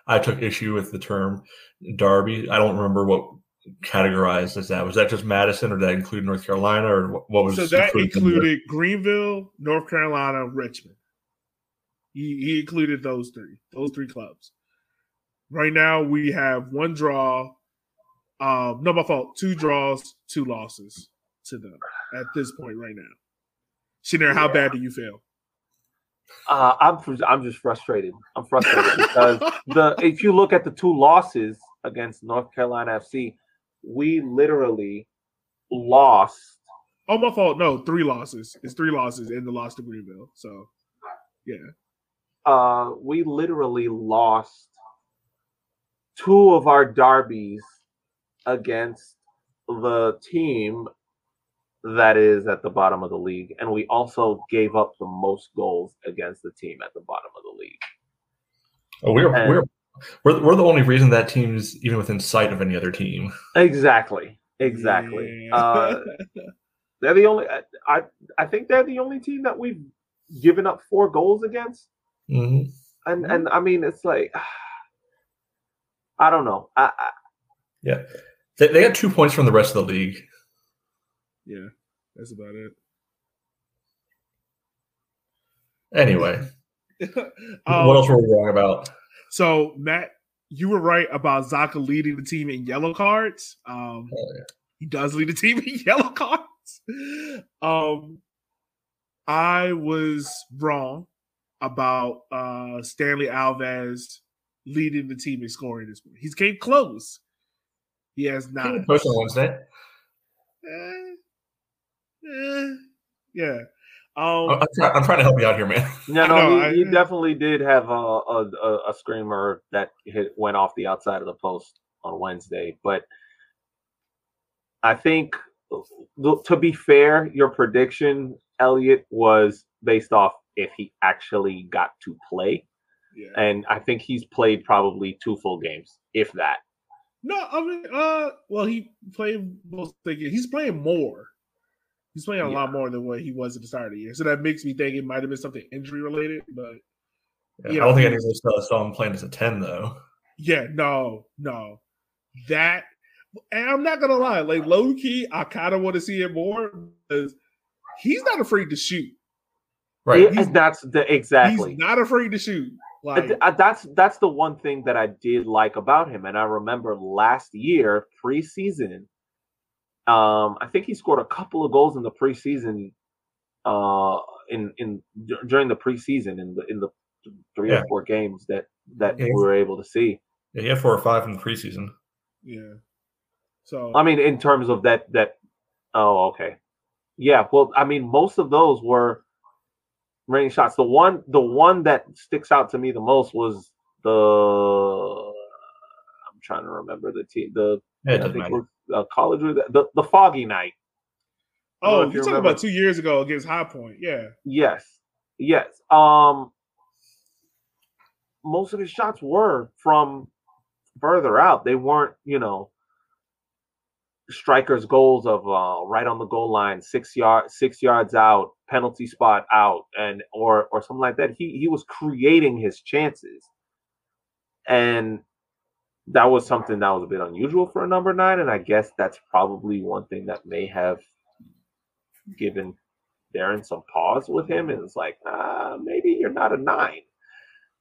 I took issue with the term derby. I don't remember what categorized as that. Was that just Madison, or did that include North Carolina, or what was? So that included Greenville, North Carolina, Richmond. He included those three clubs. Right now, we have one draw. No, my fault. 2 draws, 2 losses to them at this point right now. Shneer, how bad do you feel? I'm just frustrated. I'm frustrated because if you look at the 2 losses against North Carolina FC, we literally lost. Oh, my fault. No, 3 losses. It's 3 losses and the loss to Greenville. So, yeah. We literally lost 2 of our derbies against the team that is at the bottom of the league. And we also gave up the most goals against the team at the bottom of the league. Oh, we're the only reason that team's even within sight of any other team. Exactly. Yeah. They're the only. I think they're the only team that we've given up 4 goals against. Mm-hmm. And I mean, it's like, I don't know. Yeah, they got 2 points from the rest of the league. Yeah, that's about it. Anyway, what else were we wrong about? So, Matt, you were right about Zaka leading the team in yellow cards. Yeah. He does lead the team in yellow cards. I was wrong about Stanley Alves leading the team in scoring this week. He's came close. He has not. He was on Wednesday. Yeah. I'm trying to help you out here, man. He definitely did have a screamer that went off the outside of the post on Wednesday. But I think, to be fair, your prediction, Elliot, was based off if he actually got to play. Yeah. And I think he's played probably 2 full games, if that. No, I mean, well, he played most of the game. He's playing more. He's playing a lot more than what he was at the start of the year. So that makes me think it might have been something injury-related. But I don't think anyone saw him playing as a 10, though. Yeah, no. That – and I'm not going to lie. Like, low-key, I kind of want to see him more because he's not afraid to shoot. Right. Exactly. He's not afraid to shoot. Like, that's the one thing that I did like about him. And I remember last year, preseason, I think he scored a couple of goals in the preseason, during the preseason in the 3 or 4 games that we were able to see. Yeah, he had 4 or 5 in the preseason. Yeah. So I mean, in terms of that. Oh, okay. Yeah. Well, I mean, most of those were range shots. The one that sticks out to me the most was I'm trying to remember the team. The Foggy night. Oh, you're talking about 2 years ago against High Point, yeah. Yes. Most of his shots were from further out. They weren't, strikers' goals of right on the goal line, 6 yards out, penalty spot out, and or something like that. He was creating his chances, and that was something that was a bit unusual for a number 9. And I guess that's probably one thing that may have given Darren some pause with him. And it's like, maybe you're not a 9.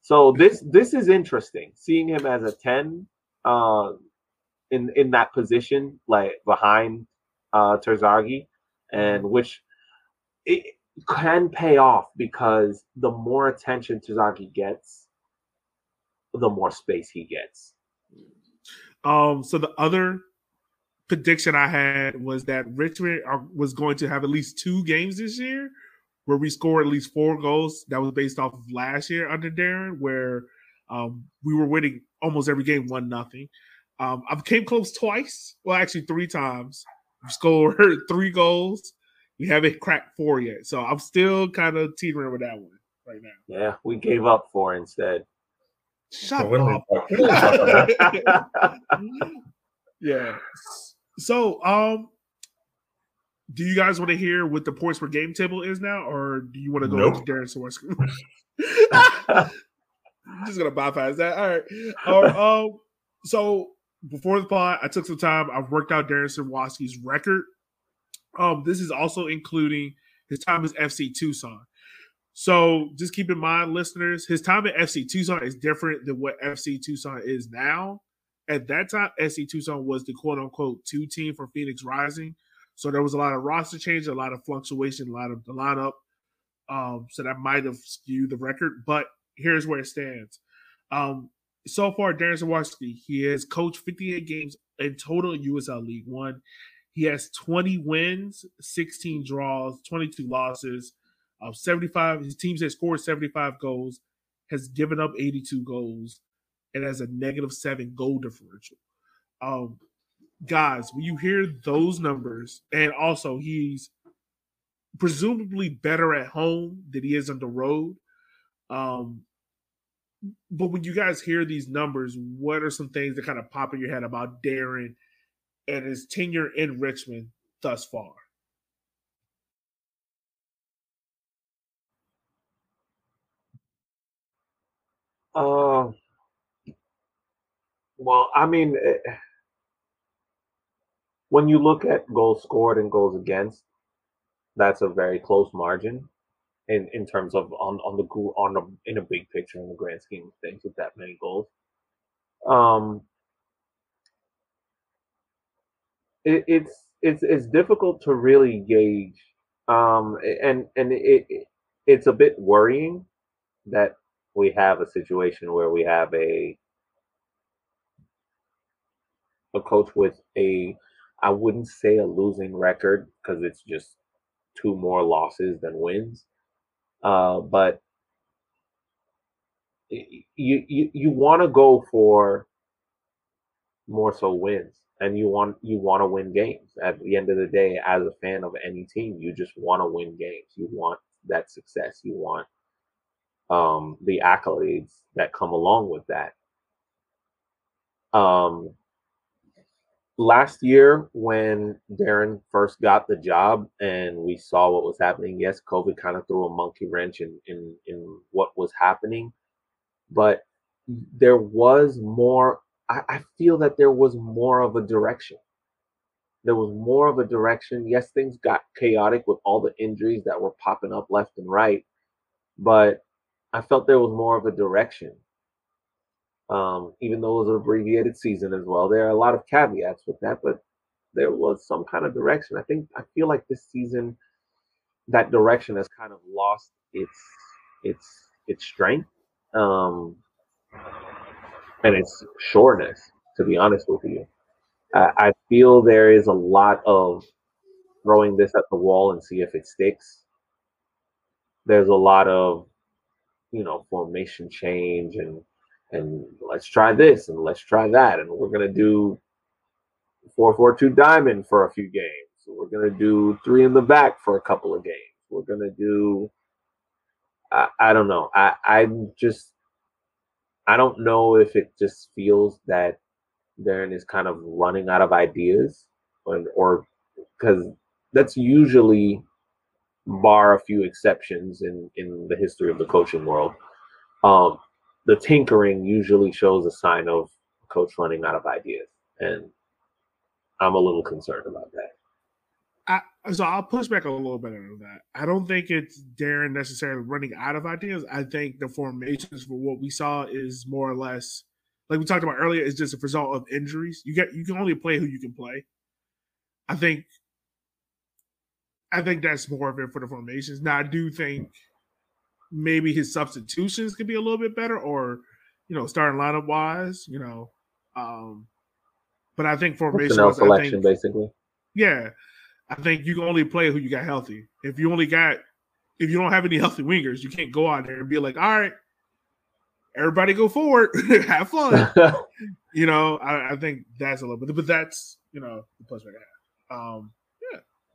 So this is interesting. Seeing him as a 10, in that position, like behind Terzaghi, and which it can pay off because the more attention Terzaghi gets, the more space he gets. So the other prediction I had was that Richmond was going to have at least 2 games this year where we scored at least 4 goals. That was based off of last year under Darren, where we were winning almost every game 1-0. I came close twice. Well, actually 3 times. We scored 3 goals. We haven't cracked 4 yet. So I'm still kind of teetering with that one right now. Yeah, we gave up 4 instead. Shut up. Yeah. So, do you guys want to hear what the points per game table is now, or do you want to go into Darren Swarovski? I'm just going to bypass that. All right. So, before the pod, I took some time. I've worked out Darren Swarovski's record. This is also including his time as FC Tucson. So just keep in mind, listeners, his time at FC Tucson is different than what FC Tucson is now. At that time, FC Tucson was the quote-unquote 2 team for Phoenix Rising. So there was a lot of roster change, a lot of fluctuation, a lot of the lineup. So that might have skewed the record. But here's where it stands. So far, Darren Swarovski, he has coached 58 games in total USL League One. He has 20 wins, 16 draws, 22 losses, 75. His teams have scored 75 goals, has given up 82 goals, and has a -7 goal differential. Guys, when you hear those numbers, and also he's presumably better at home than he is on the road. But when you guys hear these numbers, what are some things that kind of pop in your head about Darren and his tenure in Richmond thus far? Well, I mean, when you look at goals scored and goals against, that's a very close margin in terms of in a big picture, in the grand scheme of things, with that many goals. It's difficult to really gauge, and it's a bit worrying that we have a situation where we have a coach with a, I wouldn't say a losing record, because it's just two more losses than wins. But you want to go for more so wins, and you want to win games. At the end of the day, as a fan of any team, you just want to win games. You want that success. You want the accolades that come along with that. Last year, when Darren first got the job and we saw what was happening, yes, COVID kind of threw a monkey wrench in what was happening. But there was more, I feel that there was more of a direction. There was more of a direction. Yes, things got chaotic with all the injuries that were popping up left and right, but I felt there was more of a direction. Even though it was an abbreviated season as well, there are a lot of caveats with that, but there was some kind of direction. I feel like this season, that direction has kind of lost its strength, and its sureness, to be honest with you. I feel there is a lot of throwing this at the wall and see if it sticks. There's a lot of, formation change and let's try this and let's try that, and we're going to do 4-4-2 diamond for a few games. We're going to do three in the back for a couple of games. We're going to do, I don't know. I don't know if it just feels that Darren is kind of running out of ideas, or because that's usually, bar a few exceptions in the history of the coaching world, the tinkering usually shows a sign of coach running out of ideas, and I'm a little concerned about that. So I'll push back a little bit on that. I don't think it's Darren necessarily running out of ideas. I think the formations for what we saw is more or less, like we talked about earlier, is just a result of injuries. You can only play who you can play. I think that's more of it for the formations. Now, I do think maybe his substitutions could be a little bit better, or, starting lineup wise, but I think formation selection, basically. Yeah. I think you can only play who you got healthy. If you don't have any healthy wingers, you can't go out there and be like, all right, everybody go forward, have fun. I think that's a little bit, but that's, the plus right now.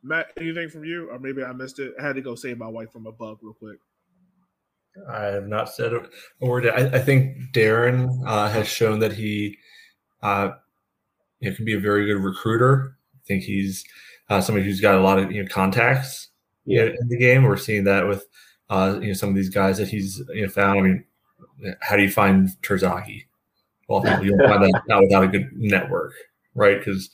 Matt, anything from you? Or maybe I missed it. I had to go save my wife from above real quick. I have not said a word. I think Darren has shown that he can be a very good recruiter. I think he's somebody who's got a lot of contacts in the game. We're seeing that with some of these guys that he's found. I mean, how do you find Terzaghi? Well, you don't find that out without a good network, right? Because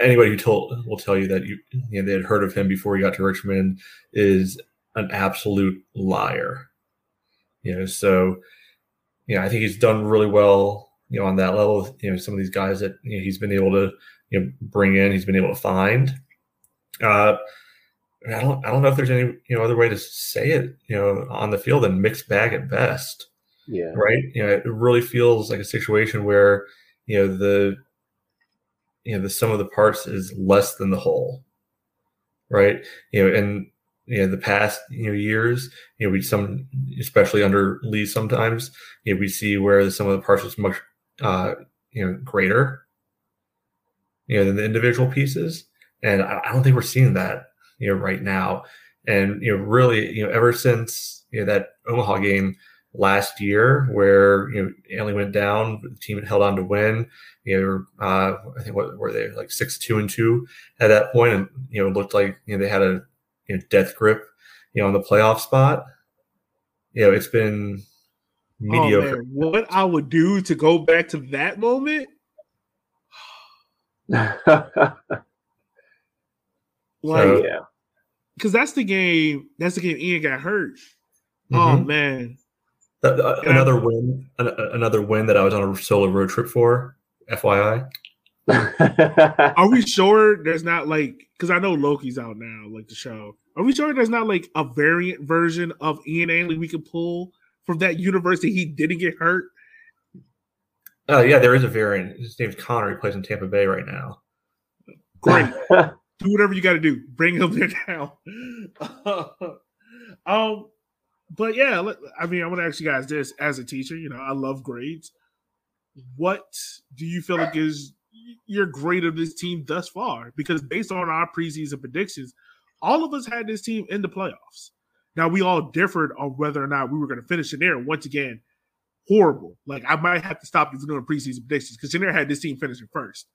anybody who will tell you that they had heard of him before he got to Richmond is an absolute liar. I think he's done really well, on that level. Some of these guys that he's been able to bring in, he's been able to find. I don't know if there's any other way to say it, on the field than mixed bag at best. Yeah. Right. It really feels like a situation where the you know, the sum of the parts is less than the whole, right? You know, and you know, the past, you know, years, you know, we some, especially under Lee, sometimes, you know, we see where the sum of the parts is much, you know, greater, you know, than the individual pieces. And I don't think we're seeing that, you know, right now. And, you know, really, you know, ever since, you know, that Omaha game last year where, you know, Antley went down, the team had held on to win, you know, I think what were they, like 6-2-2 at that point, and, you know, it looked like, you know, they had a, you know, death grip, you know, on the playoff spot. You know, it's been mediocre. Oh, what I would do to go back to that moment? Like, yeah. Because that's the game Ian got hurt. Mm-hmm. Oh, man. Another win that I was on a solo road trip for, FYI. Are we sure there's not, like, because I know Loki's out now, like the show. Are we sure there's not, like, a variant version of Ian Antley we could pull from that universe that he didn't get hurt? Yeah, there is a variant. His name's Connor. He plays in Tampa Bay right now. Great. Do whatever you got to do. Bring him there now. But yeah, I mean, I want to ask you guys this. As a teacher, you know, I love grades. What do you feel like is your grade of this team thus far? Because based on our preseason predictions, all of us had this team in the playoffs. Now, we all differed on whether or not we were going to finish in there. Once again, horrible. Like, I might have to stop doing preseason predictions because Shneer had this team finishing first.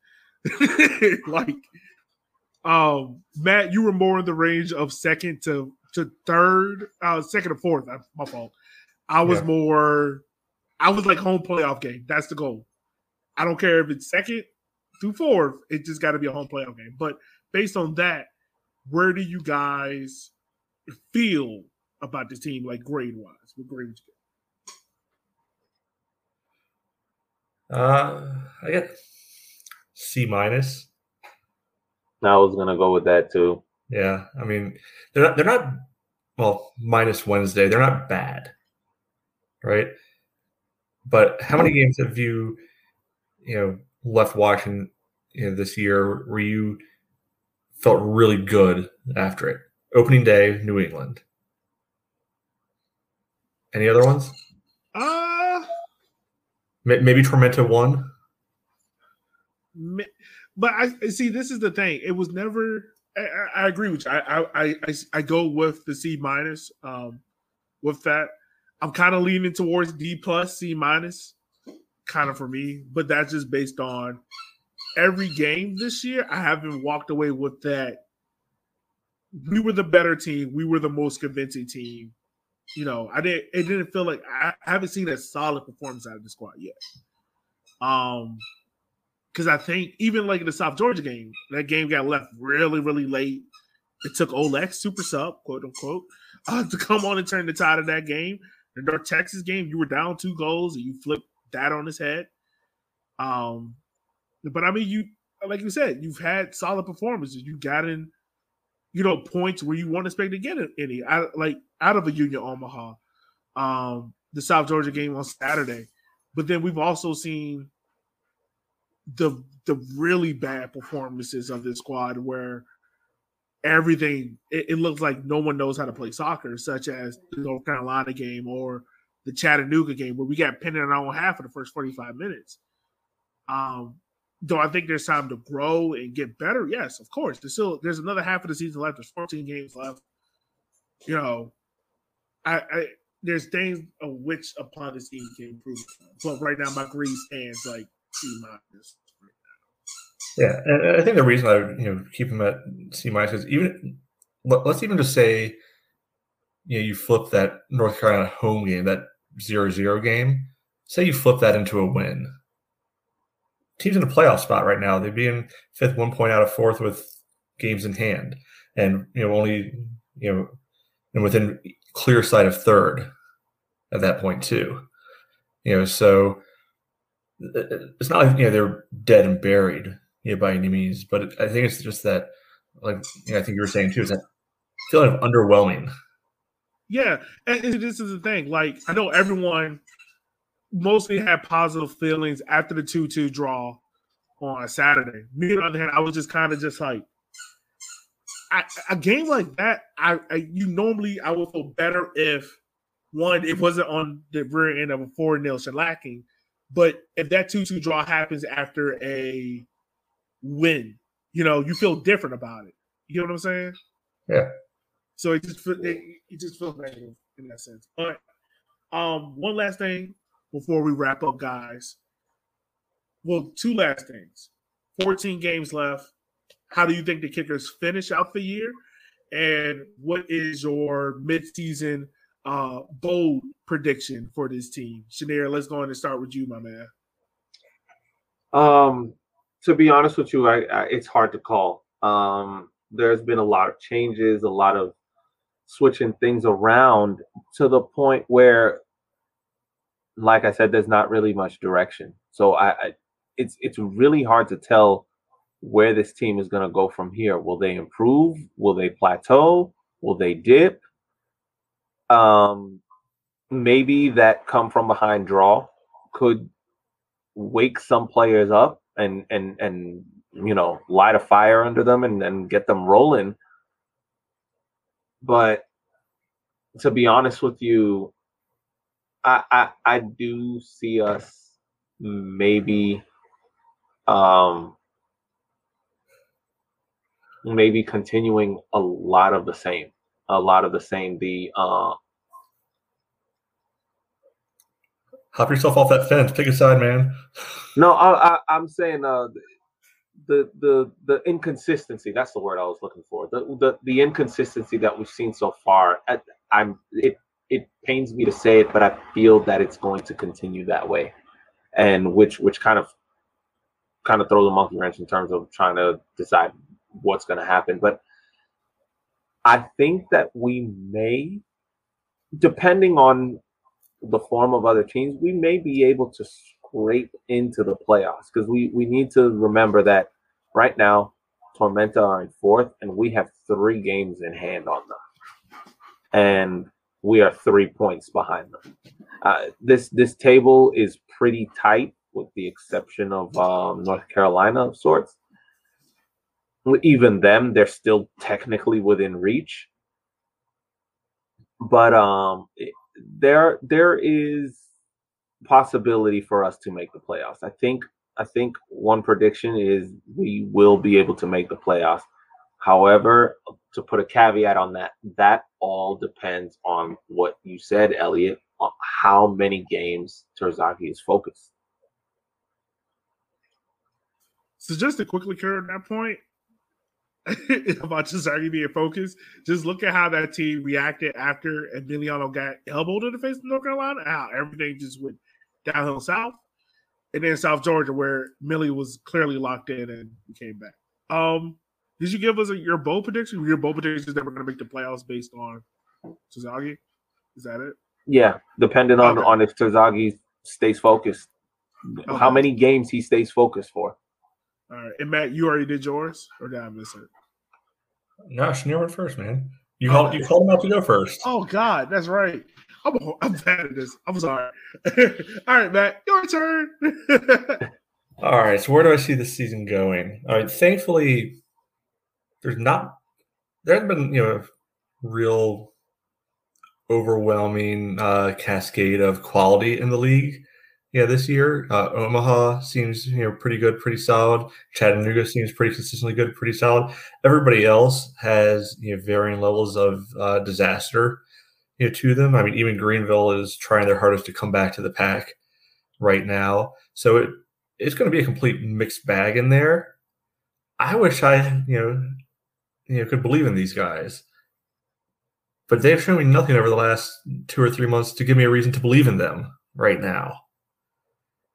Like, Matt, you were more in the range of second to third, second to fourth. My fault. I was more. I was like home playoff game. That's the goal. I don't care if it's second through fourth. It just got to be a home playoff game. But based on that, where do you guys feel about this team, like grade wise? What grade would you get? I guess C-. I was gonna go with that too. Yeah, I mean, they're not. Well, minus Wednesday, they're not bad, right? But how many games have you know, left watching, you know, this year where you felt really good after it? Opening day, New England. Any other ones? Maybe Tormenta won. But I see. This is the thing. It was never. I agree with you. I go with the C-. With that, I'm kind of leaning towards D+, C-, kind of for me. But that's just based on every game this year. I haven't walked away with that. We were the better team. We were the most convincing team. You know, it didn't feel like I haven't seen a solid performance out of the squad yet. Because I think even like in the South Georgia game, that game got left really, really late. It took Olex, super sub, quote unquote, to come on and turn the tide of that game. The North Texas game, you were down 2 goals and you flipped that on his head. But I mean, like you said, you've had solid performances. You've gotten, you know, points where you weren't expected to get any, out of a Union Omaha, the South Georgia game on Saturday. But then we've also seen the really bad performances of this squad where everything it looks like no one knows how to play soccer, such as the North Carolina game or the Chattanooga game where we got pinned in our own half for the first 45 minutes. Though I think there's time to grow and get better. Yes, of course. There's another half of the season left. There's 14 games left. You know, I there's things on which upon this team can improve. But right now my grade stands like C-. Yeah, and I think the reason I would, you know, keep him at C- is even let's even just say, you know, you flip that North Carolina home game, that 0-0 game. Say you flip that into a win. Team's in a playoff spot right now. They'd be in fifth, 1 point out of fourth with games in hand, and you know only and within clear sight of third at that point too. You know, so it's not like, you know, they're dead and buried, you know, by any means, but I think it's just that, like, you know, I think you were saying too, is that feeling of underwhelming. Yeah, and this is the thing. Like, I know everyone mostly had positive feelings after the 2-2 draw on a Saturday. Me, on the other hand, I was just kind of just like, a game like that, I would feel better if, one, it wasn't on the rear end of a 4-0 shellacking, but if that 2-2 draw happens after a win, you know, you feel different about it. You know what I'm saying? Yeah. So it just feels negative in that sense. But one last thing before we wrap up, guys. Well, two last things. 14 games left. How do you think the kickers finish out the year? And what is your midseason bold prediction for this team? Shneer, let's go on and start with you, my man. To be honest with you, it's hard to call. There's been a lot of changes, a lot of switching things around to the point where, like I said, there's not really much direction. So it's really hard to tell where this team is going to go from here. Will they improve? Will they plateau? Will they dip? Maybe that come from behind draw could wake some players up and you know, light a fire under them and get them rolling. But to be honest with you, I do see us maybe continuing a lot of the same. Hop yourself off that fence. Pick a side, man. No, I'm saying the inconsistency. That's the word I was looking for. The inconsistency that we've seen so far. It pains me to say it, but I feel that it's going to continue that way, and which kind of throws a monkey wrench in terms of trying to decide what's going to happen. But I think that we may, depending on the form of other teams, we may be able to scrape into the playoffs, because we need to remember that right now Tormenta are in fourth, and we have 3 games in hand on them, and we are 3 points behind them. This table is pretty tight, with the exception of North Carolina of sorts. Even them, they're still technically within reach. But there is possibility for us to make the playoffs. I think one prediction is we will be able to make the playoffs. However, to put a caveat on that all depends on what you said, Elliot, on how many games Terzaghi is focused. So just to quickly clear that point about Terzaghi being focused, just look at how that team reacted after Emiliano got elbowed in the face of North Carolina, how everything just went downhill south, and then South Georgia, where Millie was clearly locked in and came back. Did you give us your bold prediction? Your bold prediction is that we're going to make the playoffs based on Terzaghi? Is that it? Yeah, depending on if Terzaghi stays focused, okay, how many games he stays focused for. All right. And Matt, you already did yours, or did I miss it? No, Shneer went first, man. You called him out to go first. Oh, God, that's right. I'm bad at this. I'm sorry. All right, Matt, your turn. All right, so where do I see this season going? All right, thankfully, there hasn't been, you know, real overwhelming cascade of quality in the league. Yeah, this year, Omaha seems, you know, pretty good, pretty solid. Chattanooga seems pretty consistently good, pretty solid. Everybody else has, you know, varying levels of disaster, you know, to them. I mean, even Greenville is trying their hardest to come back to the pack right now. So it's going to be a complete mixed bag in there. I wish I, you know, could believe in these guys, but they've shown me nothing over the last 2 or 3 months to give me a reason to believe in them right now.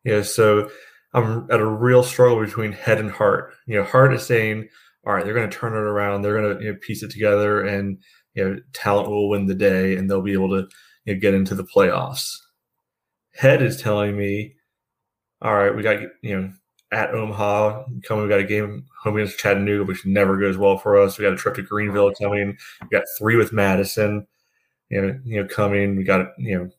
You know, so I'm at a real struggle between head and heart. You know, heart is saying, all right, they're going to turn it around. They're going to, you know, piece it together, and, you know, talent will win the day, and they'll be able to, you know, get into the playoffs. Head is telling me, all right, we got, you know, at Omaha coming, we got a game home against Chattanooga, which never goes well for us. We got a trip to Greenville coming. We got 3 with Madison, you know, coming. We got, you know,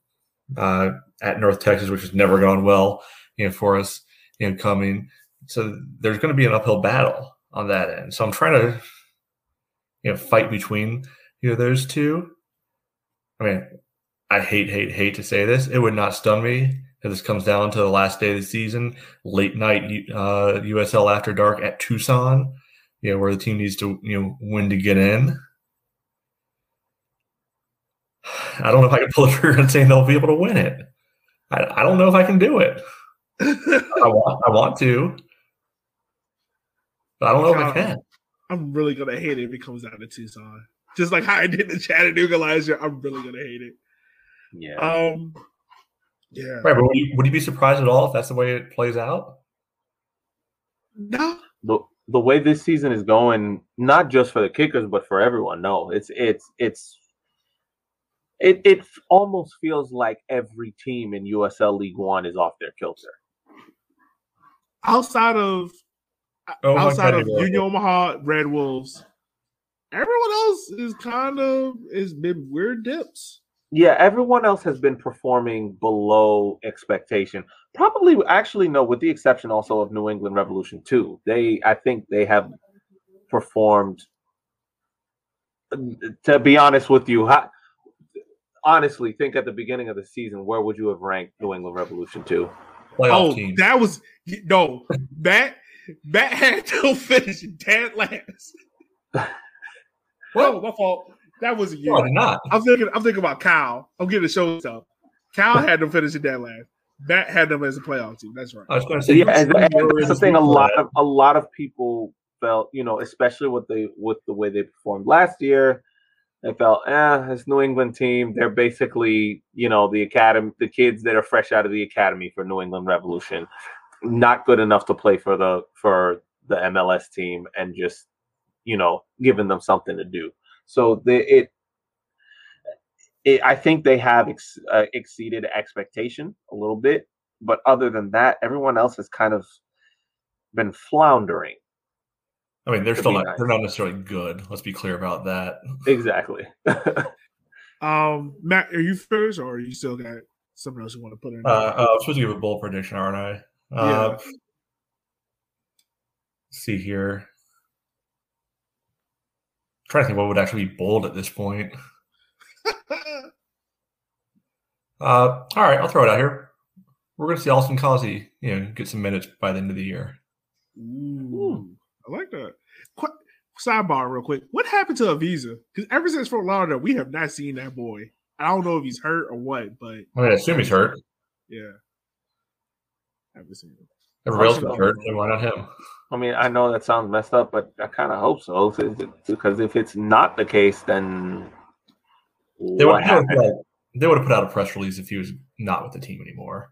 at North Texas, which has never gone well, you know, for us, you know, coming. So there's going to be an uphill battle on that end. So I'm trying to, fight between those two. I mean, I hate to say this. It would not stun me if this comes down to the last day of the season, late night USL After Dark at Tucson, where the team needs to win to get in. I don't know if I can pull the trigger and say they'll be able to win it. I don't know if I can do it. I want to, but I don't know if I can. I'm really going to hate it if it comes down to Tucson. Just like how I did the Chattanooga last year, I'm really going to hate it. Yeah. Yeah. Right, but would you be surprised at all if that's the way it plays out? No. The way this season is going, not just for the kickers, but for everyone. No, it almost feels like every team in USL League One is off their kilter. Outside of Union Omaha, Red Wolves, everyone else is has been weird dips. Yeah, everyone else has been performing below expectation. Probably, actually, no, with the exception also of New England Revolution 2. I think they have performed, to be honest with you, honestly, think at the beginning of the season, where would you have ranked New England Revolution 2? Playoff team. That was – no, Matt had to finish dead last. Well, my fault. That was a year. No, not. I'm thinking about Kyle. I'm getting the show stuff. Kyle had them finishing that last. Matt had them as a playoff team. That's right. I was going to say, and that's the thing. A lot of people felt, especially with the way they performed last year, they felt, this New England team, they're basically, the kids that are fresh out of the academy for New England Revolution, not good enough to play for the MLS team, and just, giving them something to do. So I think they have exceeded expectation a little bit, but other than that, everyone else has kind of been floundering. I mean, they're they're not necessarily good. Let's be clear about that. Exactly. Matt, are you first, or are you still got something else you want to put in? I'm supposed to give a bold prediction, aren't I? Yeah. Let's see here. Trying to think what would actually be bold at this point. All right, I'll throw it out here. We're going to see Austin Causey, get some minutes by the end of the year. Ooh, I like that. Sidebar, real quick. What happened to Aviza? Because ever since Fort Lauderdale, we have not seen that boy. I don't know if he's hurt or what, but I assume he's hurt. Yeah, I haven't seen him. Everybody else is hurt. Why not him? I mean, I know that sounds messed up, but I kind of hope so. Because if it's not the case, then they would have put out a press release if he was not with the team anymore.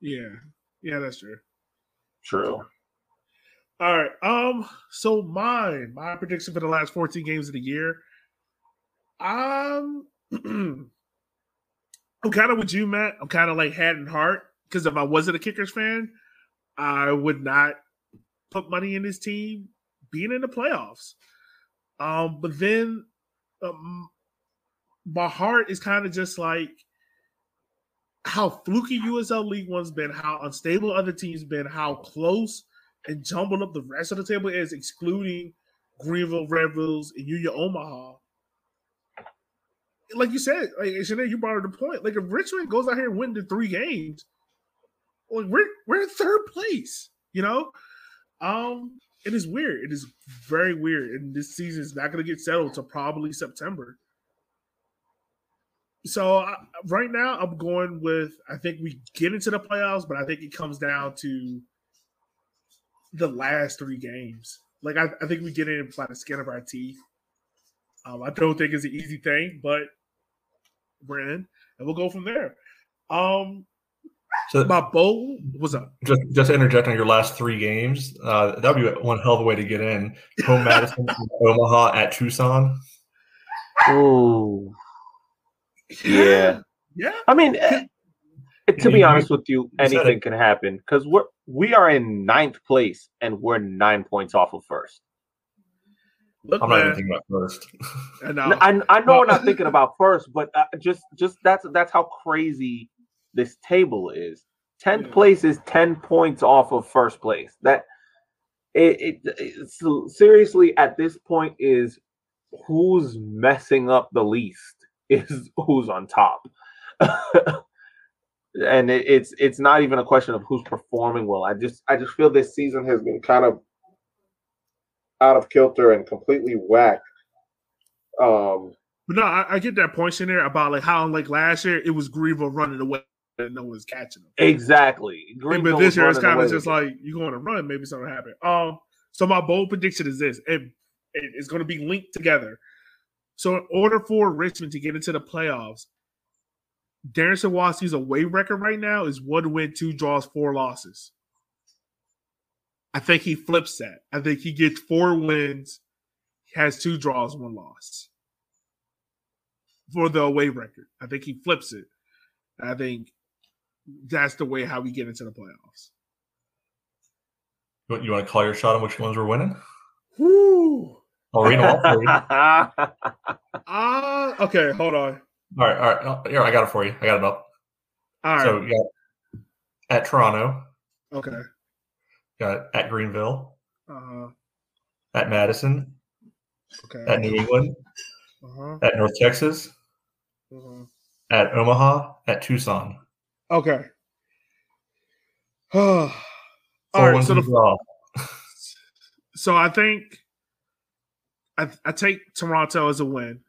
Yeah, that's true. True. All right. So my prediction for the last 14 games of the year. I'm kind of with you, Matt. I'm kind of like head and heart, because if I wasn't a Kickers fan, I would not put money in this team being in the playoffs. But then my heart is kind of just like how fluky USL League One's been, how unstable other teams been, how close and jumbled up the rest of the table is, excluding Greenville, Red Bulls, and Union Omaha. Like you said, like Shneer, you brought up the point. Like if Richmond goes out here and wins the 3 games, like we're in third place, It is weird. It is very weird, and this season is not going to get settled till probably September. So right now, I'm going with, I think we get into the playoffs, but I think it comes down to the last 3 games. Like I think we get in by the skin of our teeth. I don't think it's an easy thing, but we're in, and we'll go from there. So my bowl was up. Just to interject on your last 3 games, that would be one hell of a way to get in. Home Madison, Omaha, at Tucson. Ooh. Yeah. I mean, to be honest with you, anything can happen, because we are in 9th place and we're 9 points off of first. Look, I'm not even thinking about first. I know we're not thinking about first, but just that's how crazy this table is. 10th place is 10 points off of first place. That it seriously at this point is who's messing up the least is who's on top. And it's not even a question of who's performing well. I just feel this season has been kind of out of kilter and completely whack. But no, I get that point in there about like how like last year it was Greenville running away and no one's catching them. Exactly. But this year it's kind of just like you're going to run, maybe something happened. So my bold prediction is this: it's going to be linked together. So in order for Richmond to get into the playoffs, Darren Sawaski's away record right now is 1 win, 2 draws, 4 losses. I think he flips that. I think he gets 4 wins, has 2 draws, 1 loss for the away record. I think he flips it. I think that's the way how we get into the playoffs. You want to call your shot on which ones we're winning? Woo! Okay, hold on. All right. Here, I got it for you. I got it up. All right. So, yeah, at Toronto. Okay. Got at Greenville, at Madison, at New England, at North Texas, at Omaha, at Tucson. Okay. All right. So I think I take Toronto as a win.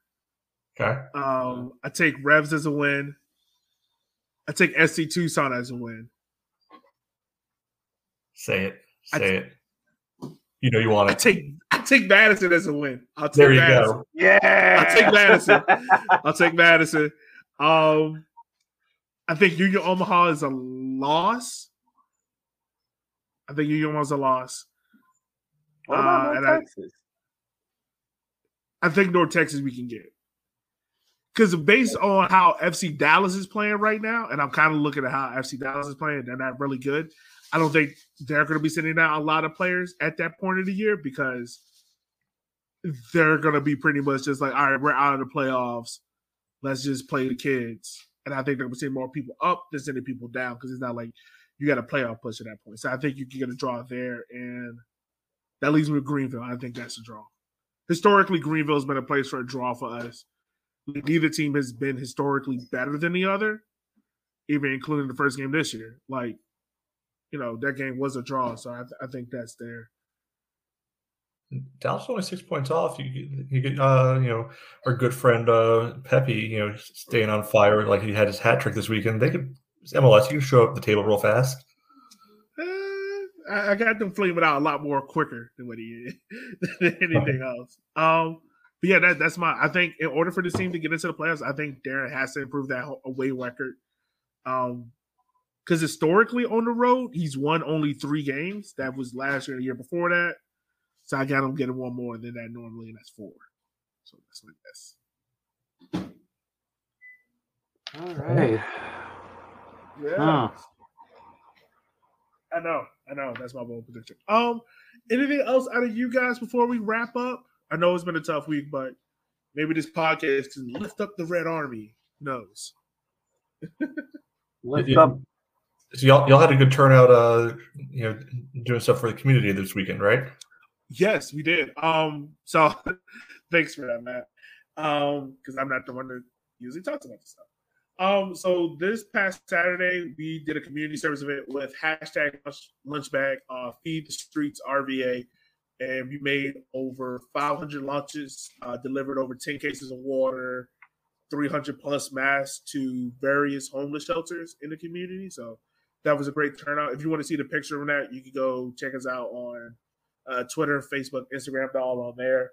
Okay. I take Revs as a win. I take SC Tucson as a win. Say it. You know you want it. I take Madison as a win. There you go. Yeah. I'll take Madison. I think Union Omaha is a loss. What about North Texas? I think North Texas we can get. Because based on how FC Dallas is playing right now, and I'm kind of looking at how FC Dallas is playing, they're not really good. I don't think they're going to be sending out a lot of players at that point of the year because they're going to be pretty much just like, all right, we're out of the playoffs. Let's just play the kids. And I think they're going to send more people up than sending people down because it's not like you got a playoff push at that point. So I think you can get a draw there. And that leaves me with Greenville. I think that's a draw. Historically, Greenville has been a place for a draw for us. Neither team has been historically better than the other, even including the first game this year. Like, you know, that game was a draw, so I think that's there. Dallas only 6 points off. You get, you know, our good friend Pepe, you know, staying on fire like he had his hat trick this weekend. They could MLS. You can show up the table real fast. I got them flaming out a lot more quicker than what he did than anything else. But yeah, that's my. I think in order for this team to get into the playoffs, I think Darren has to improve that away record. Because historically on the road, he's won only 3 games. That was last year, the year before that. So I got him getting 1 more than that normally, and that's 4. So that's what it is. All right. Yeah. I know. That's my bold prediction. Anything else out of you guys before we wrap up? I know it's been a tough week, but maybe this podcast can lift up the Red Army. Who knows? Lift up. So y'all had a good turnout, you know, doing stuff for the community this weekend, right? Yes, we did. So thanks for that, Matt. Because I'm not the one that usually talks about this stuff. So this past Saturday, we did a community service event with #lunchbag, Feed the Streets RVA, and we made over 500 lunches, delivered over 10 cases of water, 300 plus masks to various homeless shelters in the community. So that was a great turnout. If you want to see the picture of that, you can go check us out on Twitter, Facebook, Instagram. They're all on there.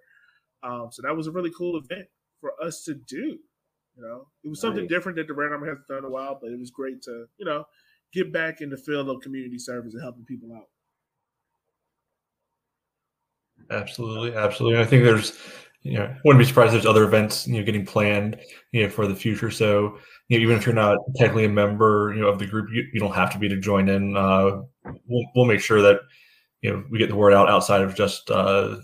So that was a really cool event for us to do. You know, it was something different that the Red Army hasn't done in a while, but it was great to, you know, get back in the field of community service and helping people out. Absolutely. And I think there's, you know, wouldn't be surprised if there's other events, you know, getting planned, you know, for the future. So, you know, even if you're not technically a member, you know, of the group, you don't have to be to join in. We'll make sure that, you know, we get the word out outside of just the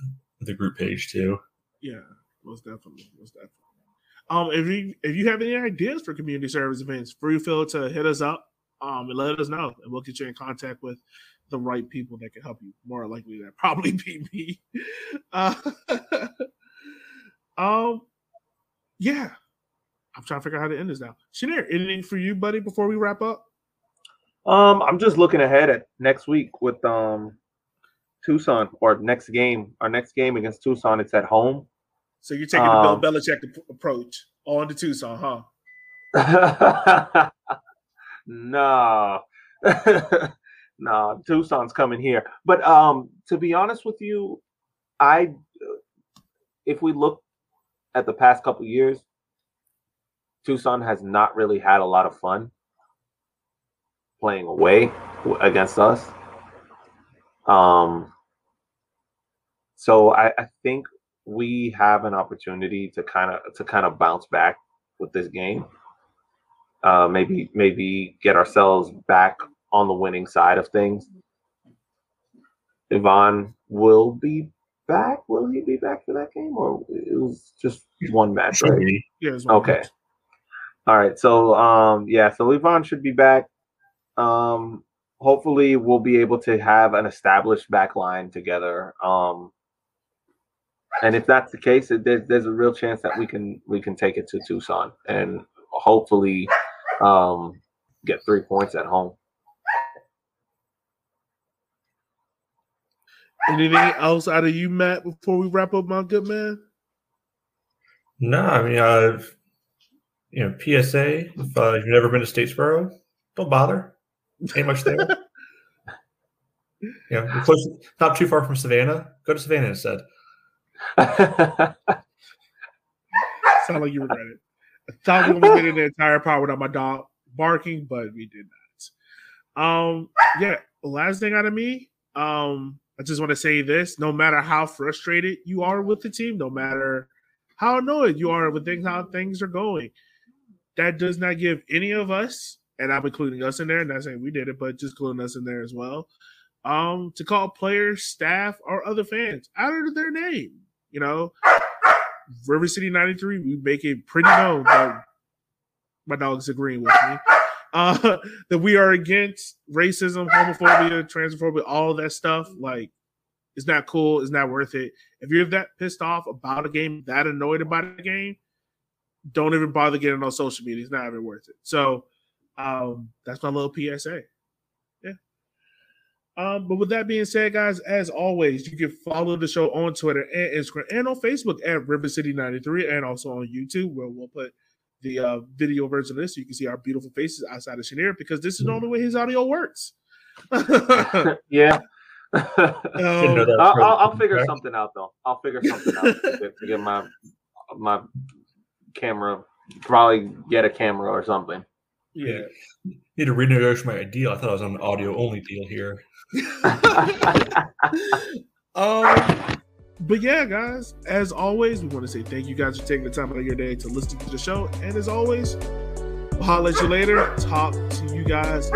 group page too. Yeah, most definitely. If you have any ideas for community service events, feel free to hit us up and let us know, and we'll get you in contact with the right people that can help you. More likely, that probably be me. Yeah, I'm trying to figure out how to end this now. Shneer, anything for you, buddy, before we wrap up? I'm just looking ahead at next week with Tucson, or next game. Our next game against Tucson, it's at home. So you're taking the Bill Belichick approach on to Tucson, huh? No. No, Tucson's coming here. But to be honest with you, if we look at the past couple years, Tucson has not really had a lot of fun playing away against us. So I think we have an opportunity to kind of bounce back with this game. Maybe get ourselves back on the winning side of things. Yvonne will be back. Will he be back for that game, or it was just one match, right? Yeah, okay. Match. All right. So so Yvonne should be back. Hopefully we'll be able to have an established back line together. And if that's the case, there's a real chance that we can take it to Tucson and hopefully get 3 points at home. Anything else out of you, Matt, before we wrap up, my good man? No, I mean, PSA, if you've never been to Statesboro, don't bother. Ain't much there. You're close, not too far from Savannah. Go to Savannah instead. Sound like you regret it. I thought we were going to get in the entire pod without my dog barking, but we did not. Last thing out of me, I just want to say this. No matter how frustrated you are with the team, no matter how annoyed you are with how things are going, that does not give any of us, and I'm including us in there, not saying we did it, but just including us in there as well, to call players, staff, or other fans out of their name. River City 93, we make it pretty known that my dog's agreeing with me, that we are against racism, homophobia, transphobia, all of that stuff. Like, it's not cool. It's not worth it. If you're that pissed off about a game, that annoyed about a game, don't even bother getting on social media. It's not even worth it. So that's my little PSA. But with that being said, guys, as always, you can follow the show on Twitter and Instagram and on Facebook at River City 93 and also on YouTube, where we'll put the video version of this so you can see our beautiful faces outside of Shneer, because this is the only way his audio works. Yeah. I'll figure something out, though. I'll figure something out to get my camera, probably get a camera or something. Yeah. Need to renegotiate my deal. I thought I was on an audio only deal here. But yeah, guys, as always, we want to say thank you guys for taking the time out of your day to listen to the show. And as always, we'll holler at you later. Talk to you guys